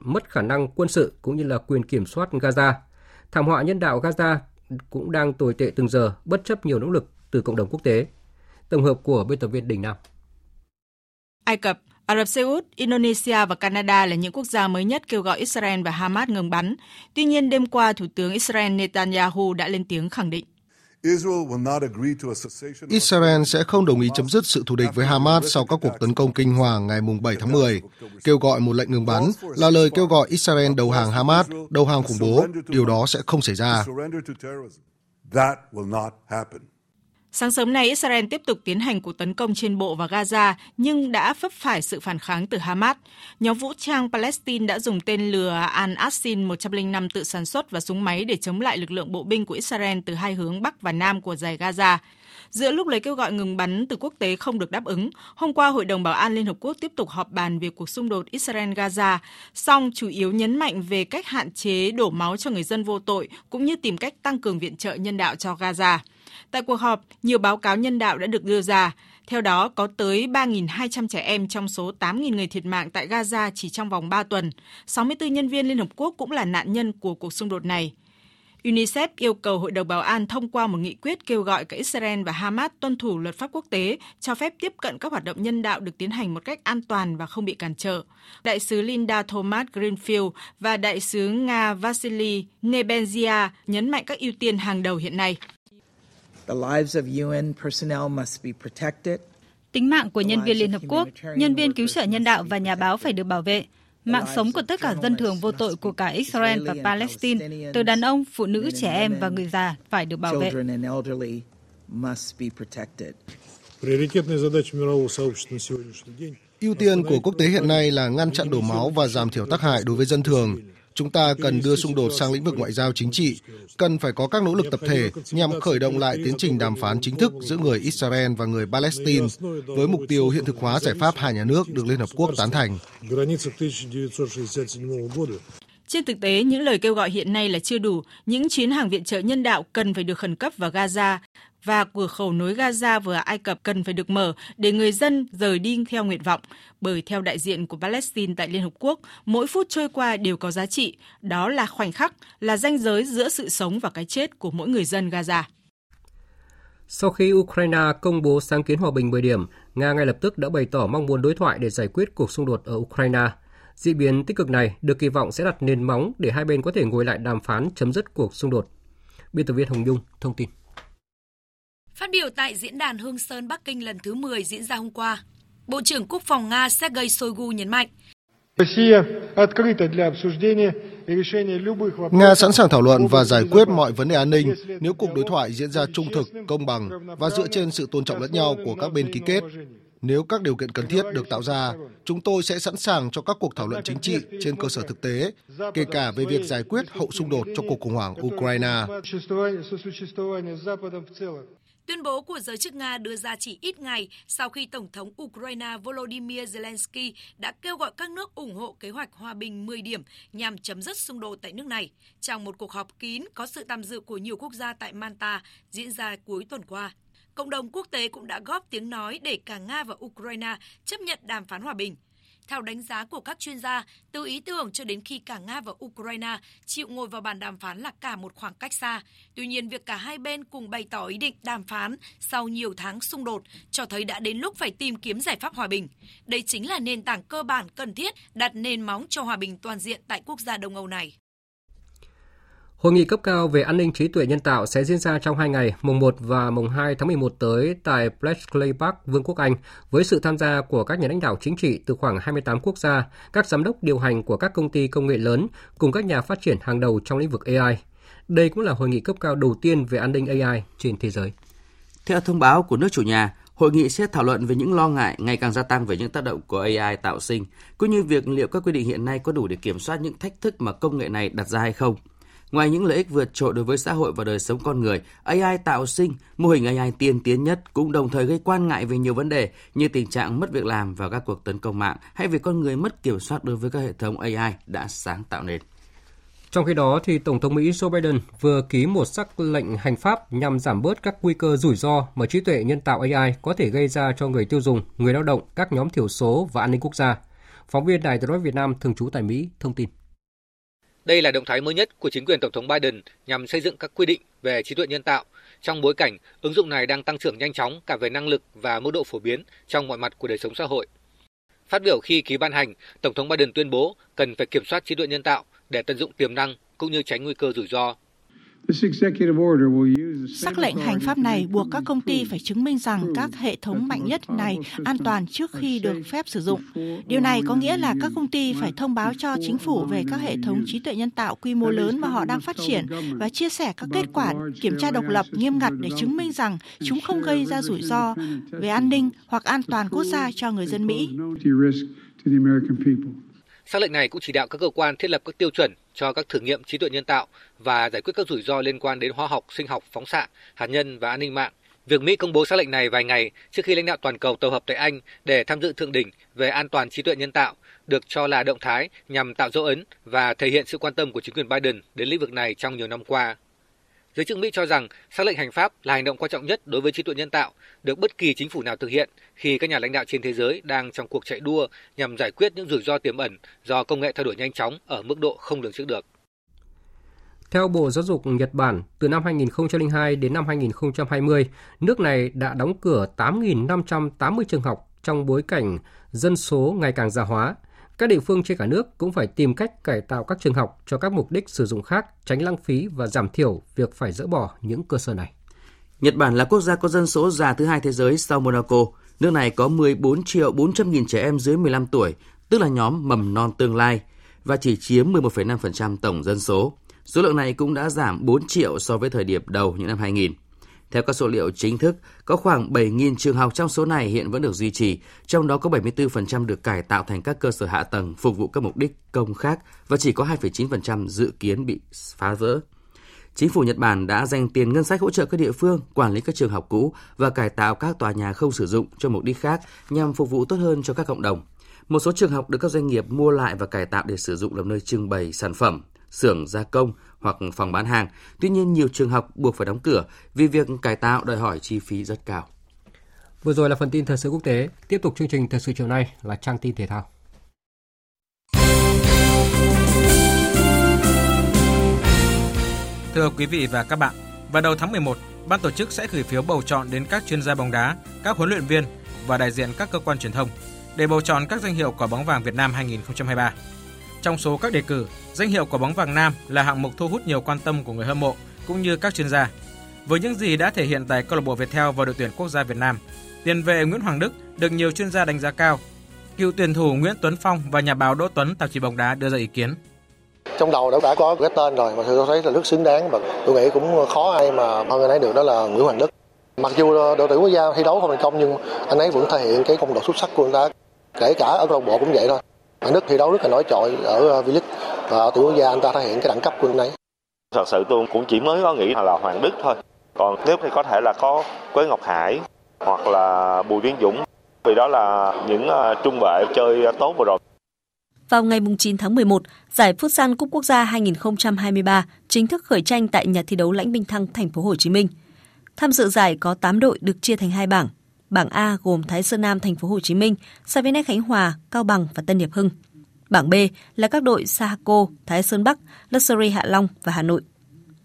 mất khả năng quân sự cũng như là quyền kiểm soát Gaza. Thảm họa nhân đạo Gaza cũng đang tồi tệ từng giờ bất chấp nhiều nỗ lực từ cộng đồng quốc tế. Tổng hợp của biên tập viên Đình Nam. Ai Cập, Ả Rập Xê Út, Indonesia và Canada là những quốc gia mới nhất kêu gọi Israel và Hamas ngừng bắn. Tuy nhiên, đêm qua, Thủ tướng Israel Netanyahu đã lên tiếng khẳng định Israel sẽ không đồng ý chấm dứt sự thù địch với Hamas sau các cuộc tấn công kinh hoàng ngày 7 tháng 10. Kêu gọi một lệnh ngừng bắn là lời kêu gọi Israel đầu hàng Hamas, đầu hàng khủng bố. Điều đó sẽ không xảy ra. Sáng sớm nay, Israel tiếp tục tiến hành cuộc tấn công trên bộ vào Gaza nhưng đã vấp phải sự phản kháng từ Hamas. Nhóm vũ trang Palestine đã dùng tên lửa Al-Assin 105 tự sản xuất và súng máy để chống lại lực lượng bộ binh của Israel từ hai hướng Bắc và Nam của dải Gaza. Giữa lúc lời kêu gọi ngừng bắn từ quốc tế không được đáp ứng, hôm qua Hội đồng Bảo an Liên Hợp Quốc tiếp tục họp bàn về cuộc xung đột Israel-Gaza, song chủ yếu nhấn mạnh về cách hạn chế đổ máu cho người dân vô tội cũng như tìm cách tăng cường viện trợ nhân đạo cho Gaza. Tại cuộc họp, nhiều báo cáo nhân đạo đã được đưa ra. Theo đó, có tới 3.200 trẻ em trong số 8.000 người thiệt mạng tại Gaza chỉ trong vòng 3 tuần. 64 nhân viên Liên Hợp Quốc cũng là nạn nhân của cuộc xung đột này. UNICEF yêu cầu Hội đồng Bảo an thông qua một nghị quyết kêu gọi cả Israel và Hamas tuân thủ luật pháp quốc tế, cho phép tiếp cận các hoạt động nhân đạo được tiến hành một cách an toàn và không bị cản trở. Đại sứ Linda Thomas-Greenfield và Đại sứ Nga Vasily Nebenzia nhấn mạnh các ưu tiên hàng đầu hiện nay. Tính mạng của nhân viên Liên Hợp Quốc, nhân viên cứu trợ nhân đạo và nhà báo phải được bảo vệ. Mạng sống của tất cả dân thường vô tội của cả Israel và Palestine, từ đàn ông, phụ nữ, trẻ em và người già phải được bảo vệ. Ưu tiên của quốc tế hiện nay là ngăn chặn đổ máu và giảm thiểu tác hại đối với dân thường. Chúng ta cần đưa xung đột sang lĩnh vực ngoại giao chính trị, cần phải có các nỗ lực tập thể nhằm khởi động lại tiến trình đàm phán chính thức giữa người Israel và người Palestine với mục tiêu hiện thực hóa giải pháp hai nhà nước được Liên Hợp Quốc tán thành. Trên thực tế, những lời kêu gọi hiện nay là chưa đủ. Những chuyến hàng viện trợ nhân đạo cần phải được khẩn cấp vào Gaza và cửa khẩu nối Gaza và Ai Cập cần phải được mở để người dân rời đi theo nguyện vọng. Bởi theo đại diện của Palestine tại Liên Hợp Quốc, mỗi phút trôi qua đều có giá trị. Đó là khoảnh khắc, là ranh giới giữa sự sống và cái chết của mỗi người dân Gaza. Sau khi Ukraine công bố sáng kiến hòa bình 10 điểm, Nga ngay lập tức đã bày tỏ mong muốn đối thoại để giải quyết cuộc xung đột ở Ukraine. Diễn biến tích cực này được kỳ vọng sẽ đặt nền móng để hai bên có thể ngồi lại đàm phán chấm dứt cuộc xung đột. Biên tập viên Hồng Nhung thông tin. Phát biểu tại diễn đàn Hương Sơn Bắc Kinh lần thứ 10 diễn ra hôm qua, Bộ trưởng Quốc phòng Nga Sergei Shoigu nhấn mạnh Nga sẵn sàng thảo luận và giải quyết mọi vấn đề an ninh nếu cuộc đối thoại diễn ra trung thực, công bằng và dựa trên sự tôn trọng lẫn nhau của các bên ký kết. Nếu các điều kiện cần thiết được tạo ra, chúng tôi sẽ sẵn sàng cho các cuộc thảo luận chính trị trên cơ sở thực tế, kể cả về việc giải quyết hậu xung đột trong cuộc khủng hoảng Ukraine. Tuyên bố của giới chức Nga đưa ra chỉ ít ngày sau khi Tổng thống Ukraine Volodymyr Zelensky đã kêu gọi các nước ủng hộ kế hoạch hòa bình 10 điểm nhằm chấm dứt xung đột tại nước này trong một cuộc họp kín có sự tham dự của nhiều quốc gia tại Malta diễn ra cuối tuần qua. Cộng đồng quốc tế cũng đã góp tiếng nói để cả Nga và Ukraine chấp nhận đàm phán hòa bình. Theo đánh giá của các chuyên gia, từ ý tưởng cho đến khi cả Nga và Ukraine chịu ngồi vào bàn đàm phán là cả một khoảng cách xa. Tuy nhiên, việc cả hai bên cùng bày tỏ ý định đàm phán sau nhiều tháng xung đột cho thấy đã đến lúc phải tìm kiếm giải pháp hòa bình. Đây chính là nền tảng cơ bản cần thiết đặt nền móng cho hòa bình toàn diện tại quốc gia Đông Âu này. Hội nghị cấp cao về an ninh trí tuệ nhân tạo sẽ diễn ra trong 2 ngày, mùng 1 và mùng 2 tháng 11 tới tại Bletchley Park, Vương quốc Anh, với sự tham gia của các nhà lãnh đạo chính trị từ khoảng 28 quốc gia, các giám đốc điều hành của các công ty công nghệ lớn cùng các nhà phát triển hàng đầu trong lĩnh vực AI. Đây cũng là hội nghị cấp cao đầu tiên về an ninh AI trên thế giới. Theo thông báo của nước chủ nhà, hội nghị sẽ thảo luận về những lo ngại ngày càng gia tăng về những tác động của AI tạo sinh, cũng như việc liệu các quy định hiện nay có đủ để kiểm soát những thách thức mà công nghệ này đặt ra hay không. Ngoài những lợi ích vượt trội đối với xã hội và đời sống con người, AI tạo sinh, mô hình AI tiên tiến nhất cũng đồng thời gây quan ngại về nhiều vấn đề như tình trạng mất việc làm và các cuộc tấn công mạng hay việc con người mất kiểm soát đối với các hệ thống AI đã sáng tạo nên. Trong khi đó, thì Tổng thống Mỹ Joe Biden vừa ký một sắc lệnh hành pháp nhằm giảm bớt các nguy cơ rủi ro mà trí tuệ nhân tạo AI có thể gây ra cho người tiêu dùng, người lao động, các nhóm thiểu số và an ninh quốc gia. Phóng viên Đài Tiếng nói Việt Nam thường trú tại Mỹ thông tin. Đây là động thái mới nhất của chính quyền Tổng thống Biden nhằm xây dựng các quy định về trí tuệ nhân tạo trong bối cảnh ứng dụng này đang tăng trưởng nhanh chóng cả về năng lực và mức độ phổ biến trong mọi mặt của đời sống xã hội. Phát biểu khi ký ban hành, Tổng thống Biden tuyên bố cần phải kiểm soát trí tuệ nhân tạo để tận dụng tiềm năng cũng như tránh nguy cơ rủi ro. Sắc lệnh hành pháp này buộc các công ty phải chứng minh rằng các hệ thống mạnh nhất này an toàn trước khi được phép sử dụng. Điều này có nghĩa là các công ty phải thông báo cho chính phủ về các hệ thống trí tuệ nhân tạo quy mô lớn mà họ đang phát triển và chia sẻ các kết quả kiểm tra độc lập nghiêm ngặt để chứng minh rằng chúng không gây ra rủi ro về an ninh hoặc an toàn quốc gia cho người dân Mỹ. Sắc lệnh này cũng chỉ đạo các cơ quan thiết lập các tiêu chuẩn cho các thử nghiệm trí tuệ nhân tạo và giải quyết các rủi ro liên quan đến hóa học, sinh học, phóng xạ, hạt nhân và an ninh mạng. Việc Mỹ công bố sắc lệnh này vài ngày trước khi lãnh đạo toàn cầu tụ họp tại Anh để tham dự thượng đỉnh về an toàn trí tuệ nhân tạo được cho là động thái nhằm tạo dấu ấn và thể hiện sự quan tâm của chính quyền Biden đến lĩnh vực này trong nhiều năm qua. Giới chức Mỹ cho rằng sắc lệnh hành pháp là hành động quan trọng nhất đối với trí tuệ nhân tạo được bất kỳ chính phủ nào thực hiện khi các nhà lãnh đạo trên thế giới đang trong cuộc chạy đua nhằm giải quyết những rủi ro tiềm ẩn do công nghệ thay đổi nhanh chóng ở mức độ không lường trước được. Theo Bộ Giáo dục Nhật Bản, từ năm 2002 đến năm 2020, nước này đã đóng cửa 8.580 trường học trong bối cảnh dân số ngày càng già hóa. Các địa phương trên cả nước cũng phải tìm cách cải tạo các trường học cho các mục đích sử dụng khác, tránh lãng phí và giảm thiểu việc phải dỡ bỏ những cơ sở này. Nhật Bản là quốc gia có dân số già thứ hai thế giới sau Monaco. Nước này có 14.400.000 trẻ em dưới 15 tuổi, tức là nhóm mầm non tương lai, và chỉ chiếm 11,5% tổng dân số. Số lượng này cũng đã giảm 4 triệu so với thời điểm đầu những năm 2000. Theo các số liệu chính thức, có khoảng 7.000 trường học trong số này hiện vẫn được duy trì, trong đó có 74% được cải tạo thành các cơ sở hạ tầng phục vụ các mục đích công khác và chỉ có 2,9% dự kiến bị phá vỡ. Chính phủ Nhật Bản đã dành tiền ngân sách hỗ trợ các địa phương quản lý các trường học cũ và cải tạo các tòa nhà không sử dụng cho mục đích khác nhằm phục vụ tốt hơn cho các cộng đồng. Một số trường học được các doanh nghiệp mua lại và cải tạo để sử dụng làm nơi trưng bày sản phẩm, xưởng gia công hoặc phòng bán hàng. Tuy nhiên, nhiều trường học buộc phải đóng cửa vì việc cải tạo đòi hỏi chi phí rất cao. Vừa rồi là phần tin thời sự quốc tế. Tiếp tục chương trình thời sự chiều nay là trang tin thể thao. Thưa quý vị và các bạn, vào đầu tháng 11, ban tổ chức sẽ gửi phiếu bầu chọn đến các chuyên gia bóng đá, các huấn luyện viên và đại diện các cơ quan truyền thông để bầu chọn các danh hiệu Quả bóng vàng Việt Nam 2023. Trong số các đề cử, danh hiệu Quả bóng vàng nam là hạng mục thu hút nhiều quan tâm của người hâm mộ cũng như các chuyên gia. Với những gì đã thể hiện tại câu lạc bộ Viettel và đội tuyển quốc gia Việt Nam, tiền vệ Nguyễn Hoàng Đức được nhiều chuyên gia đánh giá cao. Cựu tuyển thủ Nguyễn Tuấn Phong và nhà báo Đỗ Tuấn tạp chí Bóng Đá đưa ra ý kiến. Trong đầu đã có cái tên rồi mà tôi thấy là rất xứng đáng và tôi nghĩ cũng khó ai mà hơn anh ấy được, đó là Nguyễn Hoàng Đức. Mặc dù đội tuyển quốc gia thi đấu không thành công nhưng anh ấy vẫn thể hiện cái phong độ xuất sắc của anh ta, kể cả ở câu lạc bộ cũng vậy thôi. Hoàng Đức thi đấu rất là nổi trội ở V-League và ở tuyển quốc gia anh ta thể hiện cái đẳng cấp của anh ấy. Thật sự tôi cũng chỉ mới có nghĩ là Hoàng Đức thôi. Còn tiếp thì có thể là có Quế Ngọc Hải hoặc là Bùi Tiến Dũng, vì đó là những trung vệ chơi tốt vừa rồi. Vào ngày 9 tháng 11, giải Futsal Cúp Quốc gia 2023 chính thức khởi tranh tại nhà thi đấu Lãnh Bình Thăng, thành phố Hồ Chí Minh. Tham dự giải có 8 đội được chia thành 2 bảng. Bảng A gồm Thái Sơn Nam, thành phố Hồ Chí Minh, Savinec Khánh Hòa, Cao Bằng và Tân Hiệp Hưng. Bảng B là các đội Sahaco, Thái Sơn Bắc, Luxury Hạ Long và Hà Nội.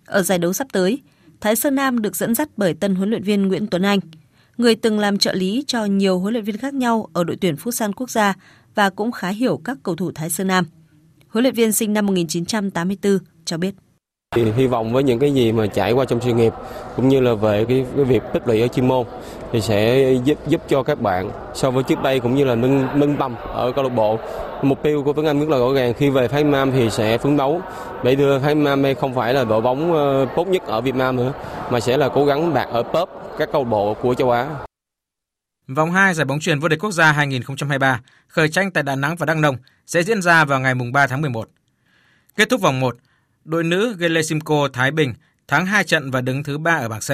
Ở giải đấu sắp tới, Thái Sơn Nam được dẫn dắt bởi tân huấn luyện viên Nguyễn Tuấn Anh, người từng làm trợ lý cho nhiều huấn luyện viên khác nhau ở đội tuyển Futsal Quốc gia và cũng khá hiểu các cầu thủ Thái Sơn Nam. Huấn luyện viên sinh năm 1984 cho biết. Thì hy vọng với những cái gì mà trải qua trong sự nghiệp cũng như là về cái việc tích lũy ở chuyên môn thì sẽ giúp cho các bạn so với trước đây cũng như là nâng tầm ở câu lạc bộ. Mục tiêu của Tuấn Anh rất là rõ ràng, khi về Thái Nam thì sẽ phấn đấu để đưa Thái Nam không phải là đội bóng tốt nhất ở Việt Nam nữa mà sẽ là cố gắng đạt ở top các câu lạc bộ của châu Á. Vòng 2 giải bóng chuyền vô địch quốc gia 2023 khởi tranh tại Đà Nẵng và Đắk Nông sẽ diễn ra vào ngày 3 tháng 11. Kết thúc vòng 1, đội nữ Geleximco Thái Bình thắng 2 trận và đứng thứ 3 ở bảng C.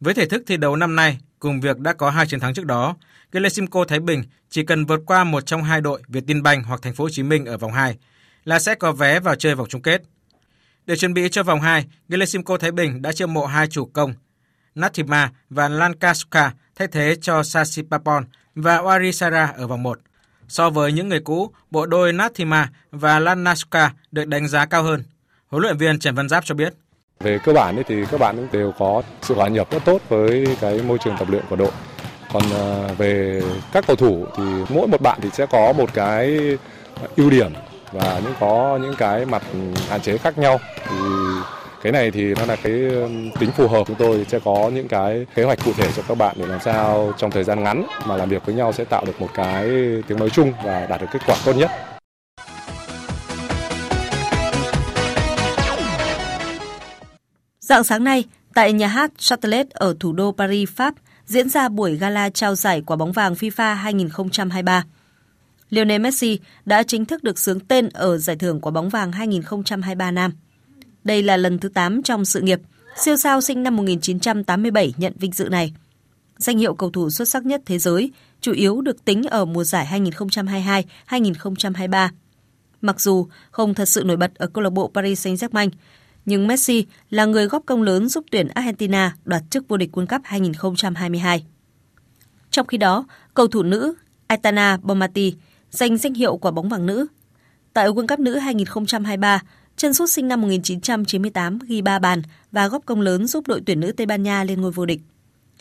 Với thể thức thi đấu năm nay, cùng việc đã có 2 chiến thắng trước đó, Geleximco Thái Bình chỉ cần vượt qua một trong 2 đội Vietinbank hoặc Thành phố Hồ Chí Minh ở vòng 2 là sẽ có vé vào chơi vòng chung kết. Để chuẩn bị cho vòng 2, Geleximco Thái Bình đã chiêu mộ 2 chủ công, Natima và Lankasuka thay thế cho Sasipapon và Warisara ở vòng 1. So với những người cũ, bộ đôi Natima và Lankasuka được đánh giá cao hơn. Huấn luyện viên Trần Văn Giáp cho biết. Về cơ bản thì các bạn đều có sự hòa nhập rất tốt với cái môi trường tập luyện của đội. Còn về các cầu thủ thì mỗi một bạn thì sẽ có một cái ưu điểm và có những cái mặt hạn chế khác nhau. Thì cái này thì nó là cái tính phù hợp, chúng tôi sẽ có những cái kế hoạch cụ thể cho các bạn để làm sao trong thời gian ngắn mà làm việc với nhau sẽ tạo được một cái tiếng nói chung và đạt được kết quả tốt nhất. Rạng sáng nay, tại nhà hát Châtelet ở thủ đô Paris, Pháp, diễn ra buổi gala trao giải Quả bóng vàng FIFA 2023. Lionel Messi đã chính thức được xướng tên ở giải thưởng Quả bóng vàng 2023 nam. Đây là lần thứ 8 trong sự nghiệp, siêu sao sinh năm 1987 nhận vinh dự này. Danh hiệu cầu thủ xuất sắc nhất thế giới chủ yếu được tính ở mùa giải 2022-2023. Mặc dù không thật sự nổi bật ở câu lạc bộ Paris Saint-Germain, nhưng Messi là người góp công lớn giúp tuyển Argentina đoạt chức vô địch World Cup 2022. Trong khi đó, cầu thủ nữ Aitana Bonmatí giành danh hiệu Quả bóng vàng nữ. Tại World Cup nữ 2023, chân sút sinh năm 1998 ghi 3 bàn và góp công lớn giúp đội tuyển nữ Tây Ban Nha lên ngôi vô địch.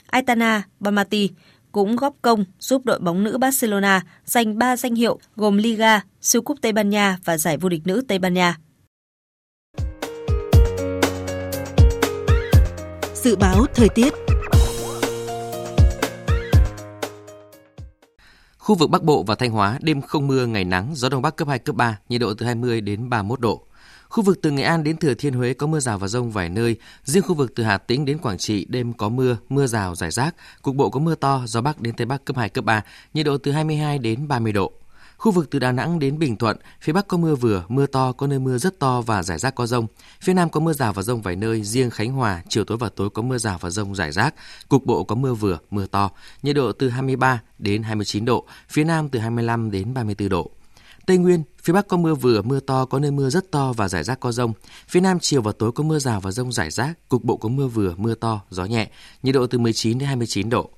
Aitana Bonmatí cũng góp công giúp đội bóng nữ Barcelona giành 3 danh hiệu gồm Liga, Siêu cúp Tây Ban Nha và Giải vô địch nữ Tây Ban Nha. Dự báo thời tiết. Khu vực Bắc Bộ và Thanh Hóa đêm không mưa, ngày nắng, gió đông bắc cấp 2, cấp 3, nhiệt độ từ 20 đến 31 độ. Khu vực từ Nghệ An đến Thừa Thiên Huế có mưa rào và dông vài nơi. Riêng khu vực từ Hà Tĩnh đến Quảng Trị đêm có mưa, mưa rào rải rác. Cục bộ có mưa to, gió Bắc đến Tây Bắc cấp 2, cấp 3, nhiệt độ từ 22 đến 30 độ. Khu vực từ Đà Nẵng đến Bình Thuận, phía Bắc có mưa vừa, mưa to, có nơi mưa rất to và rải rác có dông. Phía Nam có mưa rào và dông vài nơi, riêng Khánh Hòa, chiều tối và tối có mưa rào và dông rải rác. Cục bộ có mưa vừa, mưa to, nhiệt độ từ 23 đến 29 độ, phía Nam từ 25 đến 34 độ. Tây Nguyên, phía Bắc có mưa vừa, mưa to, có nơi mưa rất to và rải rác có dông. Phía Nam chiều và tối có mưa rào và dông rải rác, cục bộ có mưa vừa, mưa to, gió nhẹ, nhiệt độ từ 19 đến 29 độ.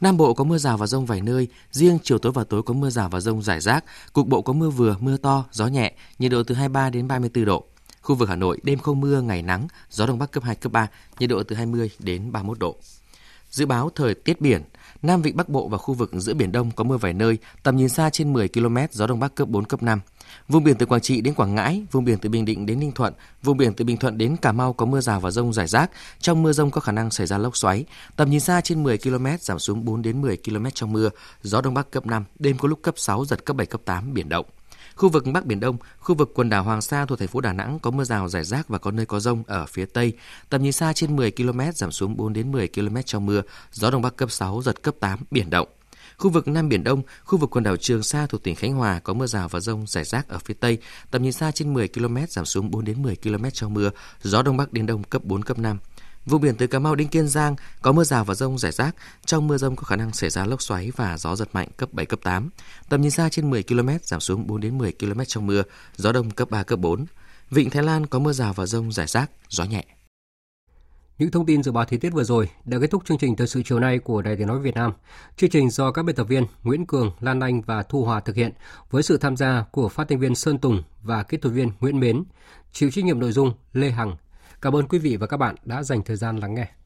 Nam Bộ có mưa rào và dông vài nơi, riêng chiều tối và tối có mưa rào và dông rải rác, cục bộ có mưa vừa, mưa to, gió nhẹ, nhiệt độ từ 23 đến 34 độ. Khu vực Hà Nội đêm không mưa, ngày nắng, gió Đông Bắc cấp 2, cấp 3, nhiệt độ từ 20 đến 31 độ. Dự báo thời tiết biển. Nam Vịnh Bắc Bộ và khu vực giữa Biển Đông có mưa vài nơi, tầm nhìn xa trên 10 km, gió Đông Bắc cấp 4, cấp 5. Vùng biển từ Quảng Trị đến Quảng Ngãi, vùng biển từ Bình Định đến Ninh Thuận, vùng biển từ Bình Thuận đến Cà Mau có mưa rào và dông rải rác. Trong mưa dông có khả năng xảy ra lốc xoáy, tầm nhìn xa trên 10 km, giảm xuống 4 đến 10 km trong mưa, gió Đông Bắc cấp 5, đêm có lúc cấp 6, giật cấp 7, cấp 8, biển động. Khu vực Bắc Biển Đông, khu vực quần đảo Hoàng Sa thuộc thành phố Đà Nẵng có mưa rào rải rác và có nơi có dông ở phía Tây. Tầm nhìn xa trên 10 km, giảm xuống 4 đến 10 km trong mưa, gió Đông Bắc cấp 6, giật cấp 8, biển động. Khu vực Nam Biển Đông, khu vực quần đảo Trường Sa thuộc tỉnh Khánh Hòa có mưa rào và dông rải rác ở phía Tây. Tầm nhìn xa trên 10 km, giảm xuống 4 đến 10 km trong mưa, gió Đông Bắc đến Đông cấp 4, cấp 5. Vùng biển từ Cà Mau đến Kiên Giang có mưa rào và dông rải rác, trong mưa dông có khả năng xảy ra lốc xoáy và gió giật mạnh cấp 7, cấp 8. Tầm nhìn xa trên 10 km, giảm xuống 4 đến 10 km trong mưa, gió đông cấp 3, cấp 4. Vịnh Thái Lan có mưa rào và dông rải rác, gió nhẹ. Những thông tin dự báo thời tiết vừa rồi đã kết thúc chương trình Thời sự chiều nay của Đài Tiếng nói Việt Nam. Chương trình do các biên tập viên Nguyễn Cường, Lan Anh và Thu Hòa thực hiện với sự tham gia của phát thanh viên Sơn Tùng và kỹ thuật viên Nguyễn Mến, chịu trách nhiệm nội dung Lê Hằng. Cảm ơn quý vị và các bạn đã dành thời gian lắng nghe.